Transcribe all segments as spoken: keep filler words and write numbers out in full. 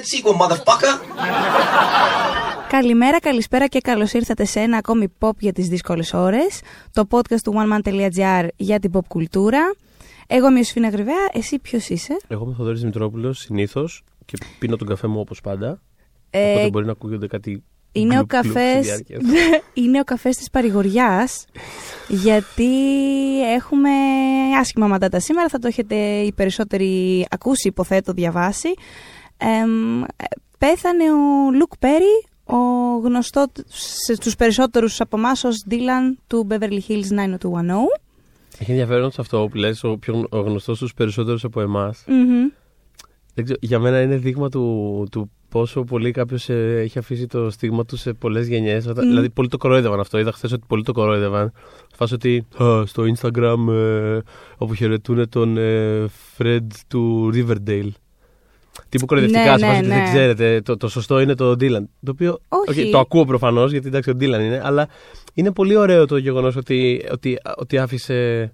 that sequel, motherfucker! Καλημέρα, καλησπέρα και καλώς ήρθατε σε ένα ακόμη pop για τις δύσκολες ώρες. Το podcast του oneman.gr για την pop κουλτούρα. Εγώ είμαι η Σοφία Αγριβέα, εσύ ποιος είσαι? Εγώ είμαι ο Θοδωρής Δημητρόπουλος, συνήθως, και πίνω τον καφέ μου όπως πάντα. Ε... Οπότε μπορεί να ακούγονται κάτι... Είναι γλουπ, ο καφές, είναι ο καφές της παρηγοριάς, γιατί έχουμε άσχημα μαντάτα σήμερα, θα το έχετε οι περισσότεροι ακούσει, υποθέτω, διαβάσει. Ε, πέθανε ο Λουκ Πέρι, ο γνωστός στους περισσότερους από εμάς ως Dylan του Beverly Hills εννιά μηδέν δύο ένα μηδέν. Έχει ενδιαφέρον σε αυτό που λες, ο, πιο, ο γνωστός στους περισσότερους από εμάς. Mm-hmm. Δεν ξέρω, για μένα είναι δείγμα του... του πόσο πολύ κάποιος έχει αφήσει το στίγμα του σε πολλές γενιές. Mm. Δηλαδή, πολλοί το κορόιδευαν αυτό. Είδα χθες ότι πολλοί το κορόιδευαν. Φάσω ότι στο Instagram ε, αποχαιρετούν τον ε, Φρεντ του Ριβερντέιλ. Τι που κοροϊδευτικά, ναι, ναι, ότι ναι. Δεν ξέρετε. Το, το σωστό είναι το Dylan. Το οποίο. Όχι. Okay, το ακούω προφανώς, γιατί εντάξει, ο Dylan είναι. Αλλά είναι πολύ ωραίο το γεγονός ότι, ότι, ότι άφησε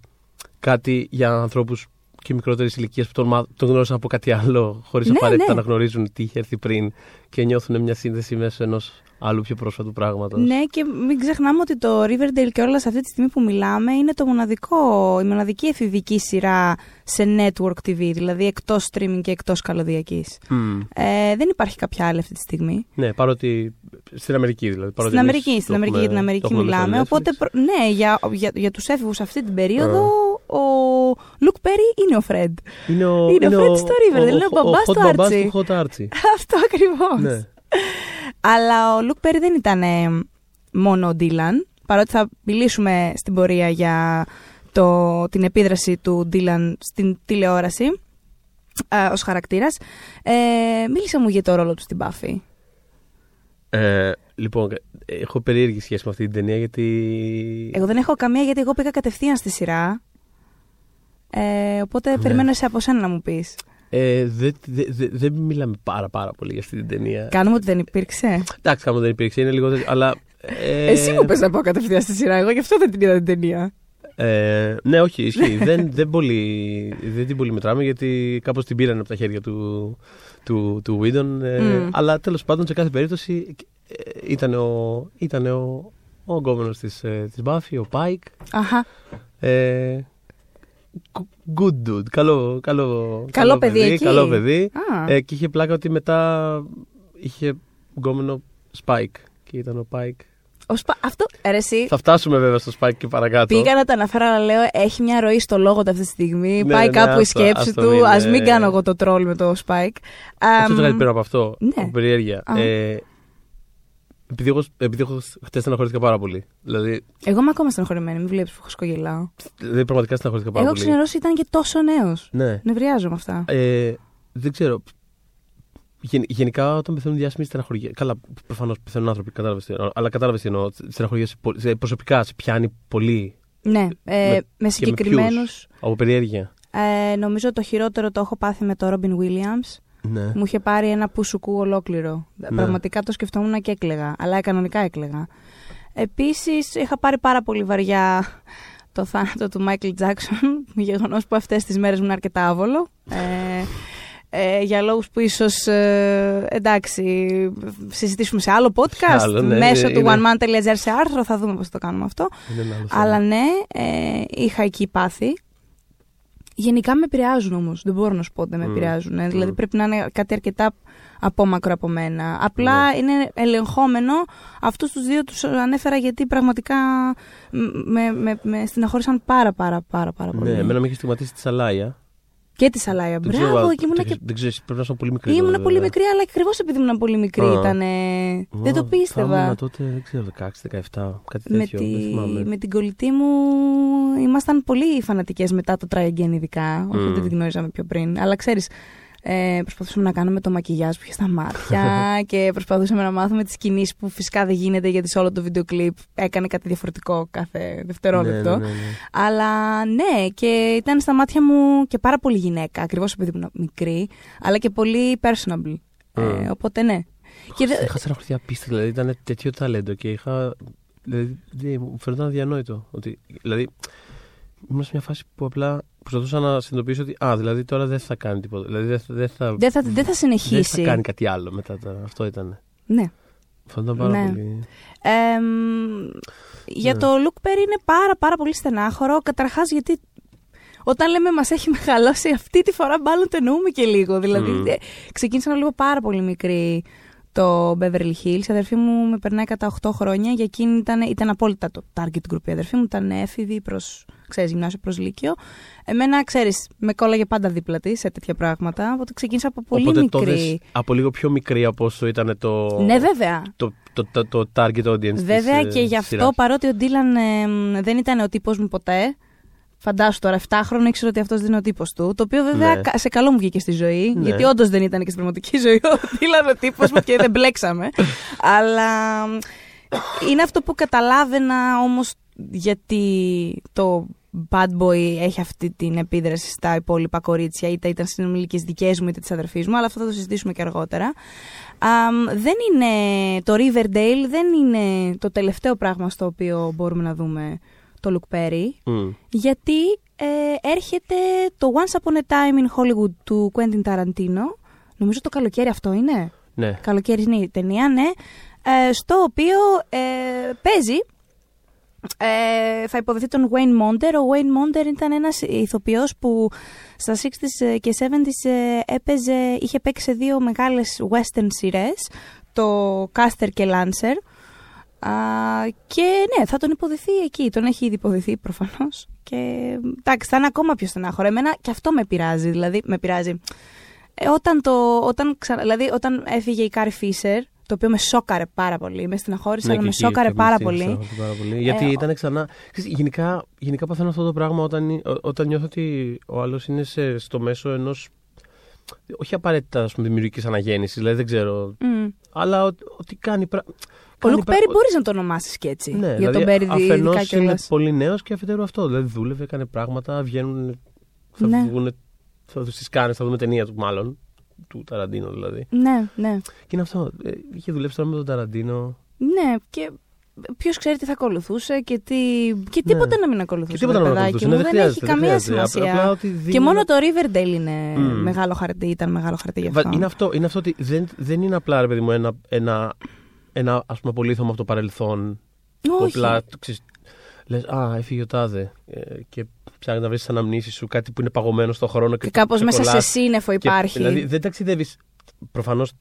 κάτι για ανθρώπους και μικρότερες ηλικίες που τον, τον γνώρισαν από κάτι άλλο, χωρίς ναι, απαραίτητα ναι. να γνωρίζουν τι είχε έρθει πριν και νιώθουν μια σύνδεση μέσω ενός άλλου πιο πρόσφατου πράγματος. Ναι, και μην ξεχνάμε ότι το Riverdale και όλα σε αυτή τη στιγμή που μιλάμε είναι το μοναδικό, η μοναδική εφηβική σειρά σε network τι βι, δηλαδή εκτός streaming και εκτός καλωδιακής. Mm. Ε, δεν υπάρχει κάποια άλλη αυτή τη στιγμή. Ναι, παρότι στην Αμερική δηλαδή. Στην Αμερική, στην Αμερική, για την Αμερική μιλάμε. Οπότε, ναι, για, για, για τους έφηβους αυτή την περίοδο mm. ο Λουκ Πέρι είναι ο Φρεντ. Είναι ο, είναι είναι ο Φρεντ ο, στο Riverdale, είναι ο μπαμπάς του Άρτσι. Ο hot Άρτσι. Αυτό ακριβώς. Αλλά ο Λουκ Πέρι δεν ήταν μόνο ο Ντίλαν, παρότι θα μιλήσουμε στην πορεία για το, την επίδραση του Ντίλαν στην τηλεόραση ε, ως χαρακτήρας. Ε, μίλησε μου για το ρόλο του στην Buffy. Ε, λοιπόν, έχω περίεργη σχέση με αυτή την ταινία γιατί... Εγώ δεν έχω καμία γιατί εγώ πήγα κατευθείαν στη σειρά, ε, οπότε ναι. περιμένω εσύ από σένα να μου πεις. Ε, δεν δε, δε, δε μιλάμε πάρα πάρα πολύ για αυτή την ταινία. Κάνουμε ότι δεν υπήρξε. Εντάξει, κάνουμε ότι δεν υπήρξε. Είναι λίγο τέτοιο, αλλά. Ε... Εσύ μου πες να πάω κατευθείαν στη σειρά. Εγώ γι' αυτό δεν την είδα την ταινία. Ε, ναι, όχι, ισχύει. δεν, δεν, πολύ, δεν την πολύ μετράμε γιατί κάπως την πήραν από τα χέρια του, του, του Whedon. Ε, mm. Αλλά τέλος πάντων, σε κάθε περίπτωση ήταν ο, ήταν ο, ο γκόμενος της, της Buffy, ο Pike. Αχα. Ε, Good dude, καλό, καλό, καλό, καλό παιδί, παιδί, καλό παιδί. Ah. Ε, και είχε πλάκα ότι μετά είχε γκόμενο Spike και ήταν ο Pike. Ο Spike, αυτό, ρε εσύ. Θα φτάσουμε βέβαια στο Spike και παρακάτω. Πήγα να τα αναφέρω, αλλά λέω έχει μια ροή στο λόγο του αυτή τη στιγμή. Ναι, πάει ναι, κάπου ναι, η σκέψη αυτό, του. Ας, ας μην κάνω εγώ το τρόλ με το Spike. Αυτό um, το κάτι πέρα από αυτό, ναι. από περιέργεια. Ah. Ε, Επειδή εγώ, επειδή εγώ χτες στεναχωρήθηκα πάρα πολύ. Δηλαδή, εγώ είμαι ακόμα στεναχωρημένη, μην βλέπεις που χοσκογελάω. Δηλαδή πραγματικά στεναχωρήθηκα πάρα εγώ, πολύ. Εγώ ξενερώσει ήταν και τόσο νέος. Ναι. Νευριάζομαι αυτά. Ε, δεν ξέρω. Γεν, γενικά όταν πεθαίνουν διάσημοι στεναχωρίες. Καλά, προφανώς πεθαίνουν άνθρωποι, κατάλαβες. Αλλά κατάλαβες τι εννοώ. Στεναχωρίες προσωπικά σε πιάνει πολύ. Ναι, ε, με, με συγκεκριμένους. Από περιέργεια. Ε, νομίζω το χειρότερο το έχω πάθει με το Robin Williams. Ναι. Μου είχε πάρει ένα πουσουκού ολόκληρο. Ναι. Πραγματικά το σκεφτόμουν και έκλαιγα, αλλά κανονικά έκλαιγα. Επίσης, είχα πάρει πάρα πολύ βαριά το θάνατο του Μάικλ Τζάκσον, γεγονός που αυτές τις μέρες μου είναι αρκετά άβολο. Ε, ε, για λόγους που ίσως ε, εντάξει, συζητήσουμε σε άλλο podcast, άλλο, ναι, μέσω είναι, του oneman.gr σε άρθρο, θα δούμε πώς το κάνουμε αυτό. Αλλά ναι, ε, είχα εκεί πάθει. Γενικά με επηρεάζουν όμως, δεν μπορώ να σου πω ότι δεν με επηρεάζουν. Mm. Δηλαδή πρέπει να είναι κάτι αρκετά απόμακρο από μένα. Απλά mm. είναι ελεγχόμενο. Αυτούς τους δύο τους ανέφερα γιατί πραγματικά με, με, με στεναχώρησαν πάρα πάρα πάρα πολύ. Ναι, εμένα με είχε στιγματίσει τη Σαλάια. Και τη Σαλάια, μπράβο. Δεν ξέρω, πρέπει να ήμουν πολύ μικρή. Ήμουν πολύ μικρή, αλλά ακριβώς επειδή ήμουν πολύ μικρή ήταν. Δεν το πίστευα. Ήμουν τότε, δεν ξέρω, δεκαέξι δεκαεπτά, κάτι τέτοιο. Με την κολλητή μου ήμασταν πολύ φανατικές μετά το Try Again, ειδικά. Όχι, δεν την γνώριζαμε πιο πριν. Αλλά ξέρεις, προσπαθούσαμε να κάνουμε το μακιγιάζ που είχε στα μάτια και προσπαθούσαμε να μάθουμε τις κινήσεις που φυσικά δεν γίνεται γιατί σε όλο το βίντεο κλιπ έκανε κάτι διαφορετικό κάθε δευτερόλεπτο. Ναι, ναι, ναι. Αλλά ναι, και ήταν στα μάτια μου και πάρα πολύ γυναίκα, ακριβώς επειδή ήμουν μικρή, αλλά και πολύ personable. Mm. Ε, οπότε ναι. Είχα στεναχωρηθεί απίστευτα, δηλαδή ήταν τέτοιο ταλέντο και είχα. Δηλαδή, μου φαίνονταν αδιανόητο. Δηλαδή, ήμουν σε μια φάση που απλά προσπαθούσα να συνειδητοποιήσω ότι α, δηλαδή τώρα δεν θα κάνει τίποτα. Δηλαδή δεν θα, δεν θα, δεν θα, δεν θα συνεχίσει. Δεν θα κάνει κάτι άλλο μετά. Τα, αυτό ήταν. Ναι. Φαντάζομαι πάρα ναι. πολύ. Ε, για ναι. το Λουκ Πέρι είναι πάρα, πάρα πολύ στενάχωρο. Καταρχάς γιατί όταν λέμε μας έχει μεγαλώσει, αυτή τη φορά μάλλον το εννοούμε και λίγο. Δηλαδή mm. ξεκίνησα να λέω πάρα πολύ μικρή το Beverly Hills. Η αδερφή μου με περνάει κατά οκτώ χρόνια. Για εκείνη ήταν, ήταν απόλυτα το target group. Η αδερφή μου ήταν έφηβη προς, ξέρεις, γυμνάσιο προς λύκειο. Εμένα, ξέρεις, με κόλλαγε πάντα δίπλα της σε τέτοια πράγματα. Οπότε ξεκίνησα από πολύ οπότε, μικρή. Οπότε από λίγο πιο μικρή από όσο ήταν το... Ναι, βέβαια. Το, το, το, το target audience. Βέβαια της, και γι' αυτό σειράς. Παρότι ο Dylan ε, δεν ήταν ο τύπος μου ποτέ. Φαντάσου τώρα, εφτά χρόνια ήξερα ότι αυτός δεν είναι ο τύπος του. Το οποίο βέβαια ναι. σε καλό μου βγήκε στη ζωή, ναι. γιατί όντως δεν ήταν και στην πραγματική ζωή ο Dylan ο τύπος μου και δεν μπλέξαμε. Αλλά είναι αυτό που καταλάβαινα όμως γιατί το bad boy έχει αυτή την επίδραση στα υπόλοιπα κορίτσια, είτε ήταν συνομιλικές δικές μου είτε της αδερφής μου, αλλά αυτό θα το συζητήσουμε και αργότερα. Α, δεν είναι, το Riverdale δεν είναι το τελευταίο πράγμα στο οποίο μπορούμε να δούμε το Λουκ Πέρι, mm. γιατί ε, έρχεται το Once Upon a Time in Hollywood του Quentin Tarantino. Νομίζω το καλοκαίρι αυτό είναι. Ναι. Καλοκαίρι είναι η ταινία, ναι. Ε, στο οποίο ε, παίζει, ε, θα υποδεθεί τον Wayne Maunder. Ο Wayne Maunder ήταν ένας ηθοποιός που στα εξήντα και εβδομήντα ε, έπαιζε, είχε παίξει σε δύο μεγάλες western σειρές, το Caster και Lancer. Uh, και ναι, θα τον υποδηθεί εκεί. Τον έχει ήδη υποδηθεί προφανώς. Και εντάξει, θα είναι ακόμα πιο στενάχωρο. Εμένα και αυτό με πειράζει. Δηλαδή, με πειράζει. Ε, όταν, το, όταν, ξα... δηλαδή, όταν έφυγε η Carrie Fisher, το οποίο με σόκαρε πάρα πολύ. Με στεναχώρησε, ναι, αλλά με εκεί, σόκαρε πάρα πολύ. πάρα πολύ. Γιατί ε, ήταν ξανά. Γενικά, γενικά παθαίνω αυτό το πράγμα όταν, όταν νιώθω ότι ο άλλος είναι σε, στο μέσο ενός. Όχι απαραίτητα δημιουργικής αναγέννησης, δηλαδή δεν ξέρω. Mm. Αλλά ό, ότι κάνει. Πρα... Ο Λουκ Πέρι μπορείς να το ονομάσεις και έτσι. Ναι, για δηλαδή, τον Πέρι αφενός είναι πολύ νέος και αφετέρου αυτό. Δηλαδή δούλευε, έκανε πράγματα, βγαίνουν. Θα ναι. βγουν. Θα στις κάνεις, θα δούμε ταινία του μάλλον. Του Ταραντίνο δηλαδή. Ναι, ναι. Και είναι αυτό. Είχε δουλέψει τώρα με τον Ταραντίνο. Ναι, και ποιος ξέρει τι θα ακολουθούσε και, τι... και τίποτα ναι. να μην ακολουθούσε. Και τίποτα να μην ακολουθούσε. Ναι, δεν, δεν έχει καμία δεν σημασία. Απλά, απλά δίνει... Και μόνο το Riverdale είναι mm. μεγάλο χαρτί, ήταν μεγάλο χαρτί γι' αυτό. Είναι αυτό, είναι αυτό ότι δεν, δεν είναι απλά, ρε παιδί μου, ένα. ένα... Ένα, ας πούμε, πολύθωμα από το παρελθόν. Όχι. Που απλά, ξεσ... λες, α, έφυγε ο τάδε. Ε, και ψάχνει να βρεις τις αναμνήσεις σου, κάτι που είναι παγωμένο στον χρόνο. Και, και κάπως μέσα σε σύννεφο υπάρχει. Και, δηλαδή, δεν ταξιδεύεις. Προφανώς,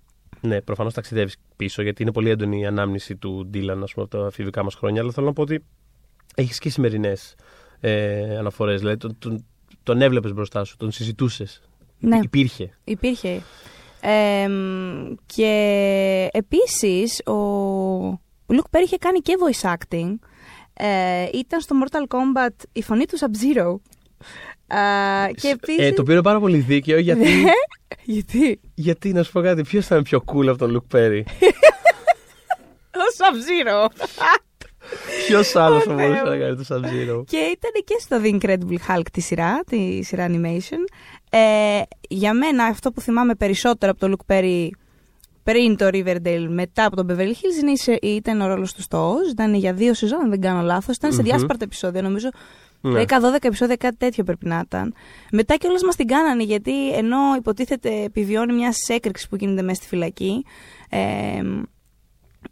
ναι, προφανώς ταξιδεύεις πίσω, γιατί είναι πολύ έντονη η ανάμνηση του Dylan, ας πούμε, από τα αφηβικά μας χρόνια. Αλλά θέλω να πω ότι έχεις και σημερινές ε, αναφορές. Δηλαδή, τον, τον, τον έβλεπες μπροστά σου, τον συζητούσες. Ναι. Υπήρχε. Υπήρχε. Ε, και επίσης ο Λουκ Πέρι είχε κάνει και voice acting. Ε, ήταν στο Mortal Kombat η φωνή του Subzero. Ε, και επίσης... ε, το πήρε πάρα πολύ δίκαιο γιατί... γιατί. Γιατί να σου πω κάτι, ποιος θα είναι πιο cool από τον Λουκ Πέρι? Ο Subzero. Ποιος άλλος θα μπορούσε να κάνει το Subzero? Και ήταν και στο The Incredible Hulk τη σειρά, τη σειρά animation. Ε, για μένα αυτό που θυμάμαι περισσότερο από το Λουκ Πέρι πριν το Riverdale, μετά από τον Beverly Hills, είναι, ήταν ο ρόλος του στο Oz. Ήταν για δύο σεζόν, αν δεν κάνω λάθος. Ήταν σε mm-hmm. διάσπαρτα επεισόδια, νομίζω. Ναι. δέκα δώδεκα επεισόδια, κάτι τέτοιο πρέπει να ήταν. Μετά κιόλας μας την κάνανε, γιατί ενώ υποτίθεται επιβιώνει μια έκρηξη που γίνεται μέσα στη φυλακή. Ε,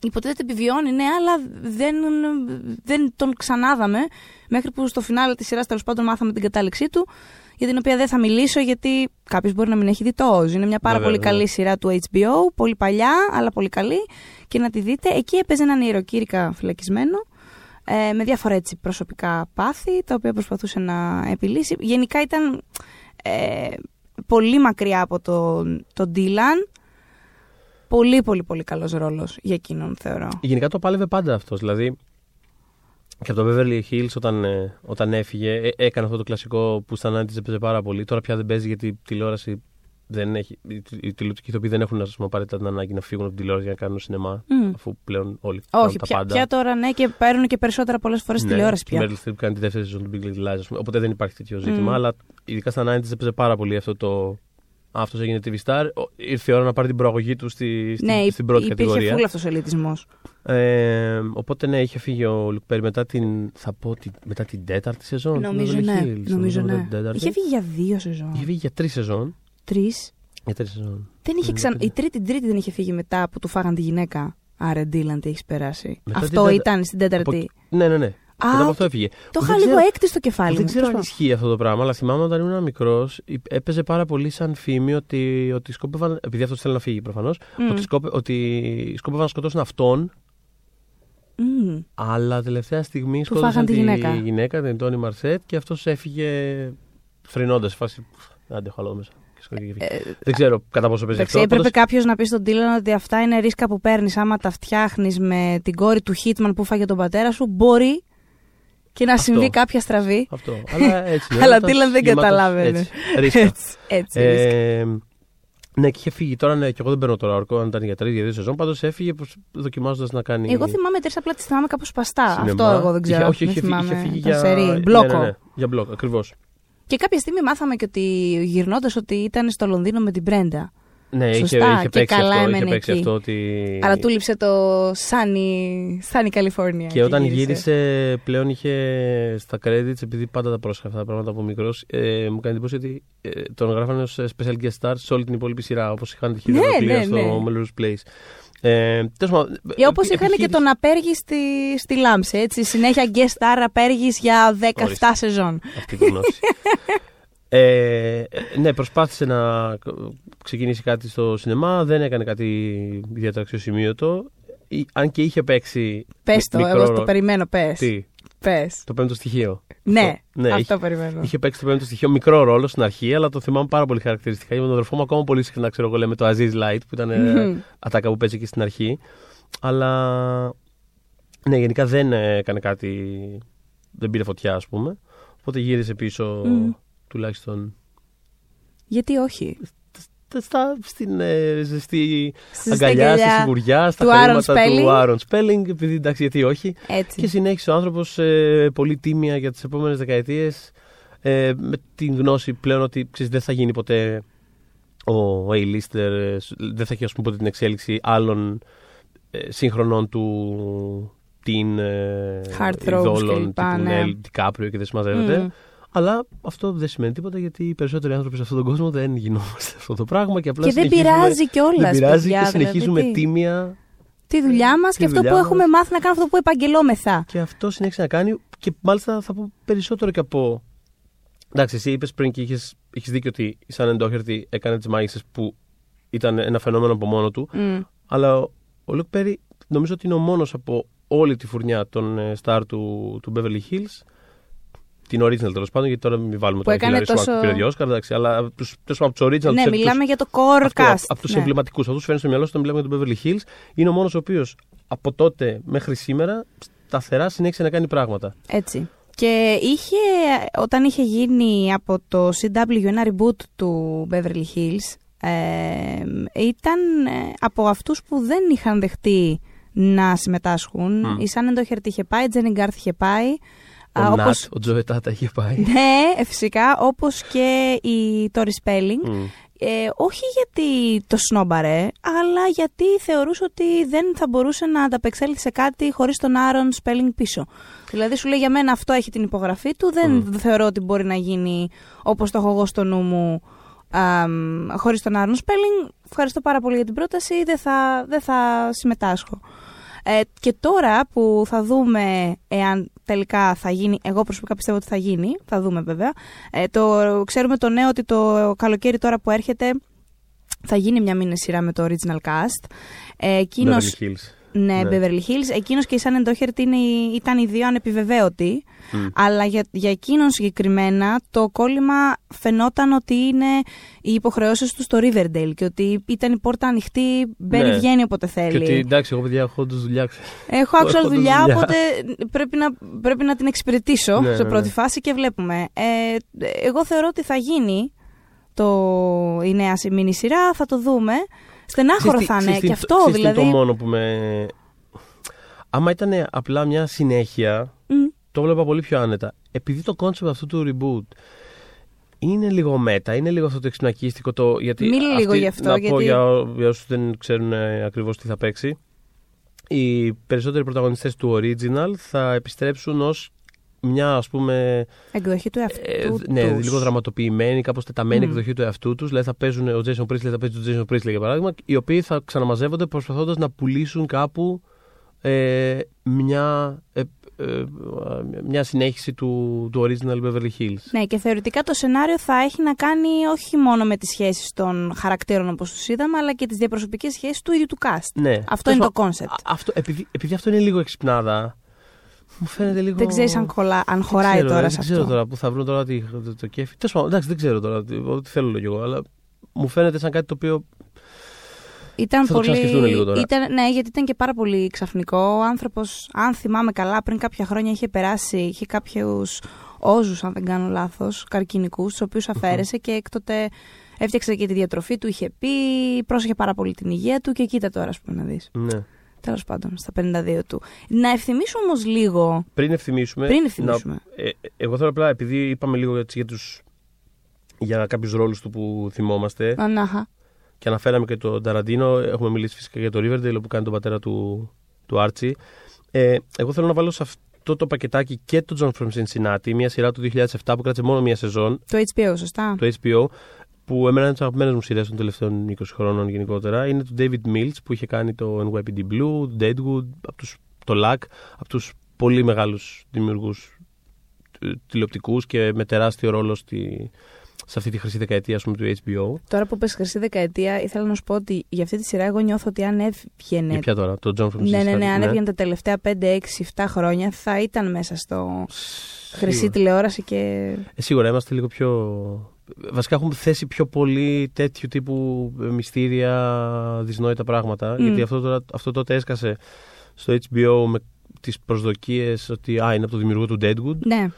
Υποτίθεται επιβιώνει, ναι, αλλά δεν, δεν τον ξανάδαμε. Μέχρι που στο φινάλε της σειράς, τέλος πάντων, μάθαμε την κατάληξή του, για την οποία δεν θα μιλήσω, γιατί κάποιος μπορεί να μην έχει δει το Oz. Είναι μια πάρα Βέβαια, πολύ ναι. καλή σειρά του H B O, πολύ παλιά, αλλά πολύ καλή, και να τη δείτε. Εκεί έπαιζε έναν ιεροκήρυκα φυλακισμένο, ε, με διάφορα έτσι προσωπικά πάθη, τα οποία προσπαθούσε να επιλύσει. Γενικά ήταν ε, πολύ μακριά από τον το Dylan. Πολύ, πολύ, πολύ καλός ρόλος για εκείνον, θεωρώ. Γενικά το πάλευε πάντα αυτός. Δηλαδή, και από το Beverly Hills, όταν, όταν έφυγε, έκανε αυτό το κλασικό που στα ενενήντα έπαιζε πάρα πολύ. Τώρα πια δεν παίζει, γιατί η τηλεόραση δεν έχει. Οι τηλεοπτικοί ηθοποιοί δεν έχουν, ας πούμε, απαραίτητα την ανάγκη να φύγουν από την τηλεόραση για να κάνουν σινεμά, mm. αφού πλέον όλοι κάνουν τα πια, πάντα. Όχι, πια τώρα ναι, και παίρνουν και περισσότερα πολλές φορές ναι, τηλεόραση πια. Μέρλ Στριπ κάνει τη δεύτερη σεζόν του Big Little Lies, οπότε δεν υπάρχει τέτοιο ζήτημα, mm. αλλά ειδικά στα ενενήντα έπαιζε πάρα πολύ αυτό το. αυτός έγινε τι βι Star, ήρθε η ώρα να πάρει την προαγωγή του στη, στη, ναι, στην πρώτη κατηγορία. Ναι, υπήρχε φούλα αυτός ο ελιτισμός. Ε, οπότε ναι, είχε φύγει ο Λουκ Πέρι μετά την, θα πω, τη, μετά την τέταρτη σεζόν. Νομίζω ναι, νομίζω, ναι. νομίζω ναι. Είχε φύγει για δύο σεζόν. Είχε φύγει για τρεις σεζόν. Τρεις. Για τρεις σεζόν. Δεν είχε ξανα... Η τρίτη, τρίτη δεν είχε φύγει μετά που του φάγαν τη γυναίκα. Άρα, Ντίλαν, τι έχεις περάσει. Μετά αυτό τέταρ... ήταν στην τέταρτη. Από... Ναι, ναι, ναι. Α, μετά από αυτό έφυγε. Το είχα λίγο ξέρω... έκτη στο κεφάλι. Δεν ξέρω αν ισχύει αυτό το πράγμα, αλλά θυμάμαι όταν ήμουν μικρός, έπαιζε πάρα πολύ σαν φήμη ότι, ότι σκόπευαν. Επειδή αυτό θέλει να φύγει προφανώς, mm. ότι, σκόπε... ότι σκόπευαν να σκοτώσουν αυτόν. Mm. Αλλά τελευταία στιγμή σκότωσαν τη γυναίκα. γυναίκα, την Τόνι Μαρσέτ, και αυτός έφυγε θρηνώντας. Φάση. Άντε, χαλώ μέσα. Ε, δεν ξέρω κατά πόσο παίζει αυτό. Έπρεπε πάντως... κάποιος να πει στον Dylan ότι αυτά είναι ρίσκα που παίρνεις. Άμα τα φτιάχνεις με την κόρη του Hitman που φάγε τον πατέρα σου, μπορεί και να αυτό. Συμβεί κάποια στραβή. Αυτό. Αλλά έτσι. Αλλά Dylan δεν καταλάβαινε. Έτσι. έτσι, έτσι ε, ναι, και είχε φύγει τώρα. Ναι, και εγώ δεν παίρνω τώρα όρκο αν ήταν για τρεις για δύο σεζόν. Πάντως έφυγε δοκιμάζοντας να κάνει. Εγώ θυμάμαι τρεις, απλά τις θυμάμαι κάπως σπαστά. Συνεμά. Αυτό εγώ δεν ξέρω. Όχι, είχε φύγει για μπλοκ. Ακριβώς. Και κάποια στιγμή μάθαμε και ότι γυρνώντας ότι ήταν στο Λονδίνο με την Brenda. Ναι, σωστά, είχε, είχε παίξει, καλά αυτό, είχε παίξει αυτό. Ότι... Αλλά του λείψε το Sunny California. Και, και όταν γύρισε, γύρισε πλέον είχε στα credits, επειδή πάντα τα πρόσεχα αυτά τα πράγματα από μικρός, ε, μου κάνει εντύπωση ότι ε, τον γράφανε ως special guest star σε όλη την υπόλοιπη σειρά, όπως είχαν τη χειρονακτήρια ναι, ναι, ναι. στο Melrose Place. Ε, ε, όπως είχαν και τον Απέργη στη, στη Λάμψη, έτσι, συνέχεια guest star Απέργης για δεκαεπτά σεζόν. Αυτή τη γνώση. ε, ναι, προσπάθησε να ξεκινήσει κάτι στο σινεμά, δεν έκανε κάτι ιδιαίτερα αξιοσημείωτο. Αν και είχε παίξει. Πες το, μικρό... εγώ το περιμένω, πες. Τι? Πες. Το πέμπτο στοιχείο. Ναι, αυτό, ναι, αυτό είχε, περιμένω. Είχε παίξει το πέμπτο στοιχείο μικρό ρόλο στην αρχή, αλλά το θυμάμαι πάρα πολύ χαρακτηριστικά. Είμαι τον αδερφό μου ακόμα πολύ συχνά, ξέρω εγώ, λέμε το Aziz Light, που ήταν mm-hmm. ατάκα που παίζει και στην αρχή. Αλλά ναι, γενικά δεν έκανε κάτι. Δεν πήρε φωτιά, ας πούμε. Οπότε γύρισε πίσω mm. τουλάχιστον. Γιατί όχι. Στα, στην ε, ζεστή αγκαλιά, στη σιγουριά, στα χρήματα του Aaron Spelling, επειδή εντάξει, γιατί όχι. Έτσι. Και συνέχισε ο άνθρωπος ε, πολύ τίμια για τις επόμενες δεκαετίες, ε, με την γνώση πλέον ότι ξέρεις, δεν θα γίνει ποτέ ο A-lister, ε, δεν θα έχει ας πούμε, ποτέ την εξέλιξη άλλων ε, σύγχρονών του την ε, ειδόλων, την Ελ Ντικάπριο και δεν συμμαζεύεται. Mm. Αλλά αυτό δεν σημαίνει τίποτα γιατί οι περισσότεροι άνθρωποι σε αυτόν τον κόσμο δεν γινόμαστε αυτό το πράγμα. Και, απλά και δεν πειράζει κιόλας. Δεν πειράζει παιδιά, και συνεχίζουμε δηλαδή, τίμια τη δουλειά μας και αυτό που μας. Έχουμε μάθει να κάνουμε, αυτό που επαγγελόμεθα. Και αυτό συνέχισε να κάνει και μάλιστα θα πω περισσότερο και από. Εντάξει, εσύ είπες πριν και είχες, είχες δίκιο ότι η Shannen Doherty έκανε τις μάγισσες που ήταν ένα φαινόμενο από μόνο του. Mm. Αλλά ο, ο Λουκ Πέρι νομίζω ότι είναι ο μόνος από όλη τη φουρνιά των star του, του Beverly Hills. Την original τέλος πάντων, γιατί τώρα μην βάλουμε τον Χίλαρη τόσο... Σουάκ που πήρε δύο Όσκαρ, εντάξει, αλλά από τους, από τους original. Ναι, τους, μιλάμε τους, για το core αυτό, cast. Από τους ναι. εμβληματικούς, αυτούς φαίνεται στο μυαλό σου όταν μιλάμε για τον Beverly Hills, είναι ο μόνος ο οποίος από τότε μέχρι σήμερα σταθερά συνέχισε να κάνει πράγματα. Έτσι. Και είχε, όταν είχε γίνει από το σι ντάμπλιου ένα reboot του Beverly Hills, ε, ήταν από αυτούς που δεν είχαν δεχτεί να συμμετάσχουν. Mm. Η Shannen Doherty είχε πάει, η Jenny Garth είχε πάει. Ο Νατ, όπως... ο Τζοετάτα είχε πάει. Ναι, φυσικά, όπως και η Τόρι Σπέλινγκ. Mm. Ε, όχι γιατί το σνόμπαρε, αλλά γιατί θεωρούσε ότι δεν θα μπορούσε να ανταπεξέλθει σε κάτι χωρίς τον Άρον Σπέλινγκ πίσω. Δηλαδή σου λέει για μένα αυτό έχει την υπογραφή του, δεν mm. θεωρώ ότι μπορεί να γίνει όπως το έχω εγώ στο νου μου α, χωρίς τον Άρον Σπέλινγκ. Ευχαριστώ πάρα πολύ για την πρόταση, δεν θα, δεν θα συμμετάσχω. Ε, και τώρα που θα δούμε εάν τελικά θα γίνει, εγώ προσωπικά πιστεύω ότι θα γίνει, θα δούμε βέβαια, ε, το, ξέρουμε το νέο ότι το καλοκαίρι τώρα που έρχεται θα γίνει μια μήνες σειρά με το original cast. Ε, εκείνος, Beverly Hills. Ναι, ναι, Beverly Hills. Εκείνος και η Shannen Doherty ήταν οι δύο ανεπιβεβαίωτοι, mm. αλλά για, για εκείνον συγκεκριμένα το κόλλημα φαινόταν ότι είναι οι υποχρεώσεις του στο Riverdale και ότι ήταν η πόρτα ανοιχτή, μπαίνει, ναι. βγαίνει όποτε θέλει. Και ότι εντάξει, εγώ παιδιά έχω όντως δουλειά. Έχω actual δουλειά, οπότε πρέπει να, πρέπει να την εξυπηρετήσω ναι, σε πρώτη ναι, ναι. φάση και βλέπουμε. Ε, εγώ θεωρώ ότι θα γίνει το, η νέα μίνι σειρά, θα το δούμε. Στενάχωρο θα είναι και αυτό ξυστή, δηλαδή. Είναι το μόνο που με. Άμα ήταν απλά μια συνέχεια, mm. το βλέπα πολύ πιο άνετα. Επειδή το κόνσεπτ αυτού του reboot είναι λίγο μέτα, είναι λίγο αυτό το εξυπνακίστικο. Το, γιατί Μίλη αυτή, λίγο γι' αυτό. Να γιατί... πω για, για όσους δεν ξέρουν ακριβώς τι θα παίξει. Οι περισσότεροι πρωταγωνιστές του original θα επιστρέψουν ως μια, ας πούμε... εκδοχή του εαυτού ε, τους. Ναι, λίγο δραματοποιημένη, κάπως τεταμένη mm. εκδοχή του εαυτού τους. Δηλαδή θα παίζουν ο Jason Priestley, θα παίζει τον Jason Priestley για παράδειγμα, οι οποίοι θα ξαναμαζεύονται προσπαθώντας να πουλήσουν κάπου ε, μια... Ε, μια συνέχιση του, του original Beverly Hills. Ναι, και θεωρητικά το σενάριο θα έχει να κάνει όχι μόνο με τις σχέσεις των χαρακτήρων όπως τους είδαμε, αλλά και τις διαπροσωπικές σχέσεις του ίδιου του cast. Ναι. Αυτό Τόσο, είναι το concept. Αυτό, επειδή, επειδή αυτό είναι λίγο εξυπνάδα, μου φαίνεται λίγο... Δεν ξέρεις αν, κολλά, αν χωράει ξέρω, τώρα σε αυτό. Δεν ξέρω τώρα που θα βρουν τώρα το, το, το κέφι. Τόσο, εντάξει, δεν ξέρω τώρα τι, τι θέλω κι εγώ, αλλά μου φαίνεται σαν κάτι το οποίο... Ήταν θα πολύ... το ξανασκεφτούν λίγο τώρα. Ήταν... Ναι, γιατί ήταν και πάρα πολύ ξαφνικό. Ο άνθρωπος, αν θυμάμαι καλά, πριν κάποια χρόνια είχε περάσει, είχε κάποιους όζους, αν δεν κάνω λάθος, καρκινικούς, τους οποίους αφαίρεσε και έκτοτε έφτιαξε και τη διατροφή του, είχε πει, πρόσεχε πάρα πολύ την υγεία του και κοίτα τώρα, ας πούμε, να δεις. Ναι. Τέλος πάντων, στα πενήντα δύο του. Να ευθυμίσουμε όμως λίγο... Πριν ευθυμίσουμε... Πριν ευθυμίσουμε. Να... Ε, εγώ θέλω απλά, επειδή είπαμε λίγο έτσι, για, τους... για κάποιους ρόλους του που θυμόμαστε... Ανάχα. Και αναφέραμε και τον Ταραντίνο, έχουμε μιλήσει φυσικά για το Riverdale που κάνει τον πατέρα του, του Άρτσι. Ε, εγώ θέλω να βάλω σε αυτό το πακετάκι και το John from Cincinnati, μια σειρά του δύο χιλιάδες επτά που κράτησε μόνο μια σεζόν. Το έιτς μπι ο, σωστά. Το έιτς μπι ο, που εμένα είναι τις αγαπημένες μου σειρές των τελευταίων είκοσι χρόνων γενικότερα. Είναι του David Mills που είχε κάνει το εν γουάι πι ντι Blue, το Deadwood, από τους, το Luck, από τους πολύ μεγάλους δημιουργούς τηλεοπτικούς και με τεράστιο ρόλο στη... σε αυτή τη χρυσή δεκαετία, ας πούμε, του έιτς μπι ο. Τώρα που πες χρυσή δεκαετία, ήθελα να σου πω ότι για αυτή τη σειρά εγώ νιώθω ότι αν έβγαινε. Για ποια τώρα, το John from Cincinnati. Ναι, ναι, ναι, αν έβγαινε τα τελευταία πέντε, έξι, επτά χρόνια θα ήταν μέσα στο σίγουρα. Χρυσή τηλεόραση και. Ε, σίγουρα είμαστε λίγο πιο. Βασικά έχουμε θέσει πιο πολύ τέτοιου τύπου μυστήρια, δυσνόητα πράγματα. Mm. Γιατί αυτό, τώρα, αυτό τότε έσκασε στο έιτς μπι ο με τις προσδοκίες ότι α, είναι από το δημιουργό του Deadwood. Ναι.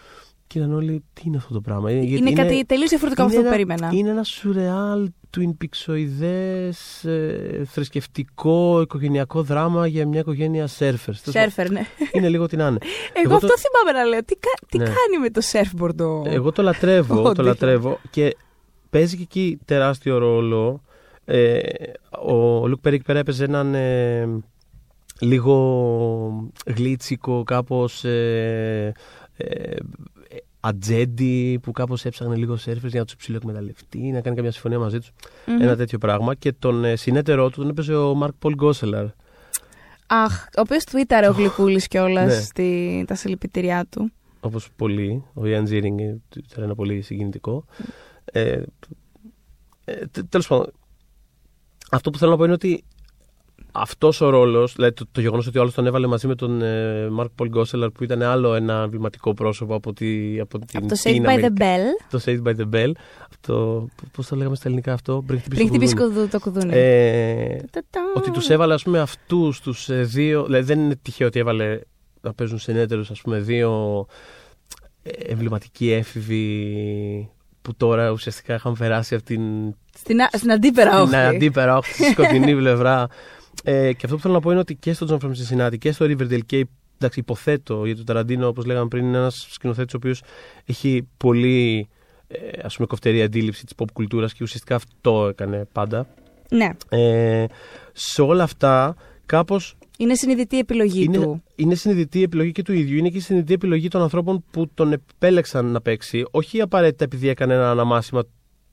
Και ήταν όλοι, τι είναι αυτό το πράγμα. Είναι, είναι κάτι τελείως διαφορετικό από αυτό που περίμενα. Είναι ένα σουρεάλ, τουινπιξοειδές, ε, θρησκευτικό, οικογενειακό δράμα για μια οικογένεια σέρφερ. Σέρφερ, ναι. Είναι λίγο την άνε. Εγώ, Εγώ αυτό το... θυμάμαι να λέω. Τι, κα... ναι. τι κάνει με το surfboard. Εγώ το λατρεύω, το λατρεύω και παίζει και εκεί τεράστιο ρόλο. Ε, ο Λουκ Πέρι πέρα έπαιζε έναν... Ε, λίγο γλίτσικο, κάπως... Ε, ε, ατζέντη που κάπως έψαχνε λίγο σέρφερς για να τους ψιλοεκμεταλλευτεί, να κάνει καμιά συμφωνία μαζί τους. Mm-hmm. Ένα τέτοιο πράγμα. Και τον συνέτερό του τον έπαιζε ο Μαρκ Πολ Γκόσελαρ. Αχ, ο οποίος τουίταρε ο Γλυκούλης κιόλας ναι. στη, τα συλληπιτήριά του. Όπως πολλοί. Ο Ιαν Τζίρινγκ ήταν ένα πολύ συγκινητικό. Mm. Ε, τέλος πάντων, αυτό που θέλω να πω είναι ότι αυτός ο ρόλος, δηλαδή το, το γεγονός ότι ο άλλος τον έβαλε μαζί με τον Μαρκ Πολ Γκόσελαρ που ήταν άλλο ένα εμβληματικό πρόσωπο από, τη, από την από το Saved by the Bell. Το Saved by the Bell. Αυτό, πώς το λέγαμε στα ελληνικά αυτό, πριν χτυπήσει το κουδούνι. Ε, ότι τους έβαλε ας πούμε αυτούς τους δύο, δηλαδή δεν είναι τυχαίο ότι έβαλε να παίζουν συνέτερους ας πούμε δύο εμβληματικοί έφηβοι που τώρα ουσιαστικά είχαν περάσει από την... Στην, στην αντίπερα όχθη. Στην αντίπερα όχθη, στη σκοτεινή πλευρά. Ε, και αυτό που θέλω να πω είναι ότι και στο John from Cincinnati και στο Riverdale και εντάξει, υποθέτω για τον Ταραντίνο, όπως λέγαμε πριν, είναι ένας σκηνοθέτης ο οποίος έχει πολύ ε, ας πούμε κοφτερή αντίληψη της pop κουλτούρας και ουσιαστικά αυτό έκανε πάντα. Ναι. Ε, σε όλα αυτά κάπως... Είναι συνειδητή επιλογή είναι, του. Είναι συνειδητή επιλογή και του ίδιου. Είναι και συνειδητή επιλογή των ανθρώπων που τον επέλεξαν να παίξει. Όχι απαραίτητα επειδή έκανε ένα αναμάσιμα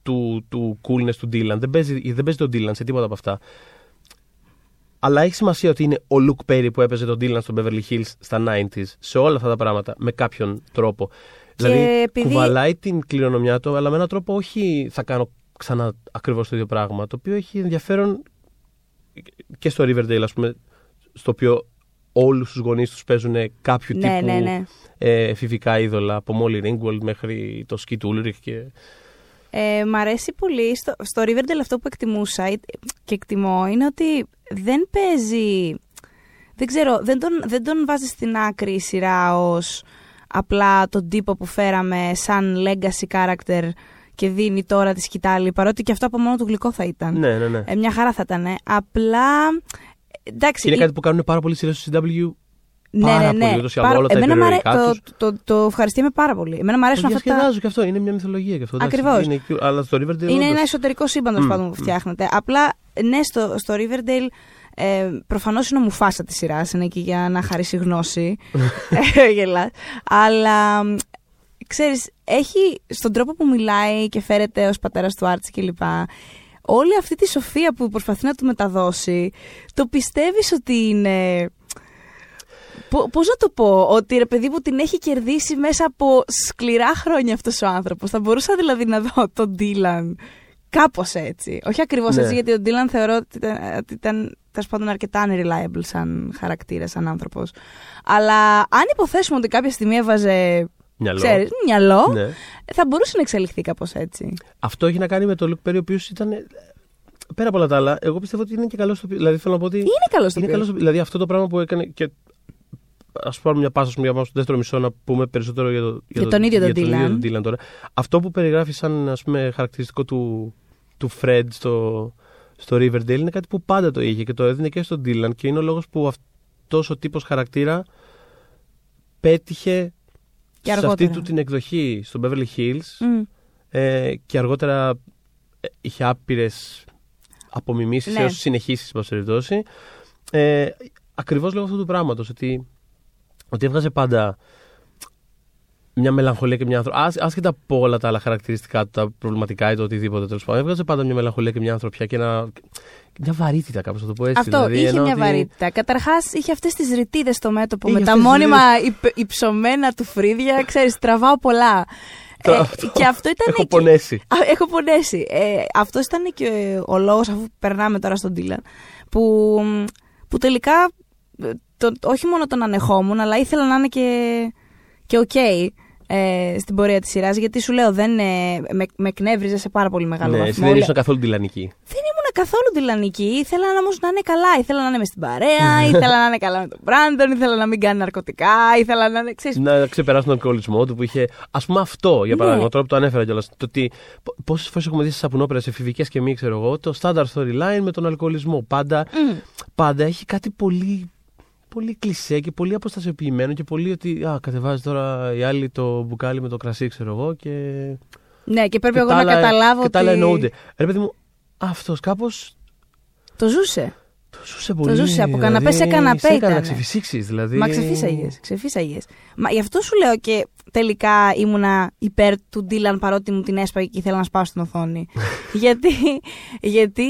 του, του coolness του Dylan. Δεν παίζει, δεν παίζει τον Dylan σε τίποτα από αυτά. Αλλά έχει σημασία ότι είναι ο Λουκ Πέρι που έπαιζε τον Dylan στο Beverly Hills στα ενενήντα, σε όλα αυτά τα πράγματα, με κάποιον τρόπο. Και δηλαδή επειδή... κουβαλάει την κληρονομιά του, αλλά με έναν τρόπο όχι θα κάνω ξανά ακριβώς το ίδιο πράγμα, το οποίο έχει ενδιαφέρον και στο Riverdale, ας πούμε, στο οποίο όλους τους γονείς τους παίζουν κάποιου ναι, τύπου ναι, ναι. Ε, φιβικά είδωλα, από Μόλι Ρίγκουελντ μέχρι το Σκιτ Ούλριχ και... Ε, μ' αρέσει πολύ. Στο, στο Riverdale αυτό που εκτιμούσα και εκτιμώ είναι ότι δεν παίζει... Δεν ξέρω, δεν τον, δεν τον βάζει στην άκρη η σειρά ως απλά τον τύπο που φέραμε σαν legacy character και δίνει τώρα τη σκυτάλη, παρότι και αυτό από μόνο του γλυκό θα ήταν. Ναι, ναι, ναι. Ε, μια χαρά θα ήταν. Ε. Απλά... Εντάξει, είναι η... κάτι που κάνουν πάρα πολλοί σειρές στο σι ντάμπλιου πάρα ναι, ναι, πολύ. Ούτως ή άλλως όλα τα υπερηρωικά τους. Το, το, το ευχαριστούμε πάρα πολύ. Εμένα μου αρέσουν αυτά τα. Διασκεδάζω και αυτό. Είναι μια μυθολογία και αυτό. Ακριβώς. Είναι, αλλά στο Riverdale, είναι ένα εσωτερικό σύμπαν mm. που φτιάχνεται. Mm. Απλά ναι, στο, στο Riverdale. Ε, προφανώς είναι ο Μουφάσα της σειράς, είναι εκεί για να χαρίσει γνώση. Γελάς. Αλλά ξέρεις, έχει στον τρόπο που μιλάει και φέρεται ως πατέρας του Άρτσι κλπ. Όλη αυτή τη σοφία που προσπαθεί να του μεταδώσει, το πιστεύεις ότι είναι. Πώς να το πω, ότι ρε παιδί μου την έχει κερδίσει μέσα από σκληρά χρόνια αυτός ο άνθρωπος. Θα μπορούσα δηλαδή να δω τον Ντίλαν. Κάπως έτσι. Όχι ακριβώς ναι. έτσι, γιατί ο Ντίλαν θεωρώ ότι ήταν, ότι ήταν τέλος πάντων αρκετά unreliable σαν χαρακτήρα, σαν άνθρωπος. Αλλά αν υποθέσουμε ότι κάποια στιγμή έβαζε μυαλό, ξέρεις, μυαλό ναι. θα μπορούσε να εξελιχθεί κάπως έτσι. Αυτό έχει να κάνει με τον Λουκ Πέρι, ο οποίος ήταν. Πέρα από όλα τα άλλα, εγώ πιστεύω ότι είναι και καλό στο ποιό. Δηλαδή, θέλω να πω ότι. Είναι καλό στο ποιό. Δηλαδή, αυτό το πράγμα που έκανε. Και... Ας πάρουμε μια πάσα στο δεύτερο μισό να πούμε περισσότερο για, το, για, για τον ίδιο τον Dylan. Τον τον Αυτό που περιγράφει σαν ας πούμε, χαρακτηριστικό του, του Fred στο, στο Riverdale είναι κάτι που πάντα το είχε και το έδινε και στον Dylan και είναι ο λόγος που αυτός ο τύπος χαρακτήρα πέτυχε και σε αυτή του την εκδοχή στο Beverly Hills mm. ε, και αργότερα είχε άπειρες απομιμήσεις έως συνεχίσεις περιπτώσει. Ε, ακριβώς λόγω αυτού του πράγματος ότι Ότι έβγαζε πάντα μια μελαγχολία και μια ανθρωπιά. Άσχετα από όλα τα άλλα χαρακτηριστικά του, τα προβληματικά ή το οτιδήποτε τέλος πάντων. Έβγαζε πάντα μια μελαγχολία και μια ανθρωπιά και ένα, μια βαρύτητα, κάπως θα το πω έτσι. Αυτό δηλαδή, είχε μια ότι... βαρύτητα. Καταρχάς είχε αυτές τις ρητίδες στο μέτωπο είχε με τα μόνιμα υψ, υψωμένα του φρύδια. Ξέρεις, τραβάω πολλά. Ε, αυτό. Και αυτό ήταν Έχω και... πονέσει. Α, έχω πονέσει. Ε, αυτός ήταν και ο λόγος, αφού περνάμε τώρα στον Ντίλαν, που, που τελικά. Το, όχι μόνο τον ανεχόμουν, αλλά ήθελα να είναι και, και ok ε, στην πορεία της σειράς, γιατί σου λέω, δεν, ε, με, με εκνεύριζε σε πάρα πολύ μεγάλο ναι, βαθμό. Εσύ δεν ήσουν καθόλου ντυλανική. Δεν ήμουν καθόλου ντυλανική. Ήθελα όμως να είναι καλά. Ήθελα να είμαι στην παρέα, ήθελα να είναι καλά με τον Μπράντον, ήθελα να μην κάνει ναρκωτικά, ήθελα να είναι. Ξέρεις... Να ξεπεράσει τον αλκοολισμό του που είχε. Ας πούμε αυτό, για παράδειγμα, ναι. τώρα που το ανέφερα κιόλας. Πόσες φορές έχουμε δει στις σαπουνόπερες εφηβικές και μη ξέρω εγώ, το standard storyline με τον αλκοολισμό. Πάντα, mm. πάντα έχει κάτι πολύ. Πολύ κλισέ και πολύ αποστασιοποιημένο και πολύ ότι α, κατεβάζει τώρα οι άλλοι το μπουκάλι με το κρασί, ξέρω εγώ. Και... Ναι, και πρέπει και εγώ να άλλα, καταλάβω. Και τα άλλα ότι... εννοούνται. Ρε παιδί μου, αυτός κάπως. Το ζούσε. Το ζούσε πολύ. Το ζούσε από καναπέ δηλαδή, σε καναπέ. Σε έκανα ξεφυσίξεις, δηλαδή. Μα ξεφύσαγες, ξεφύσαγες. Μα γι' αυτό σου λέω και τελικά ήμουνα υπέρ του Ντίλαν παρότι μου την έσπαγε και ήθελα να σπάω στην οθόνη. γιατί γιατί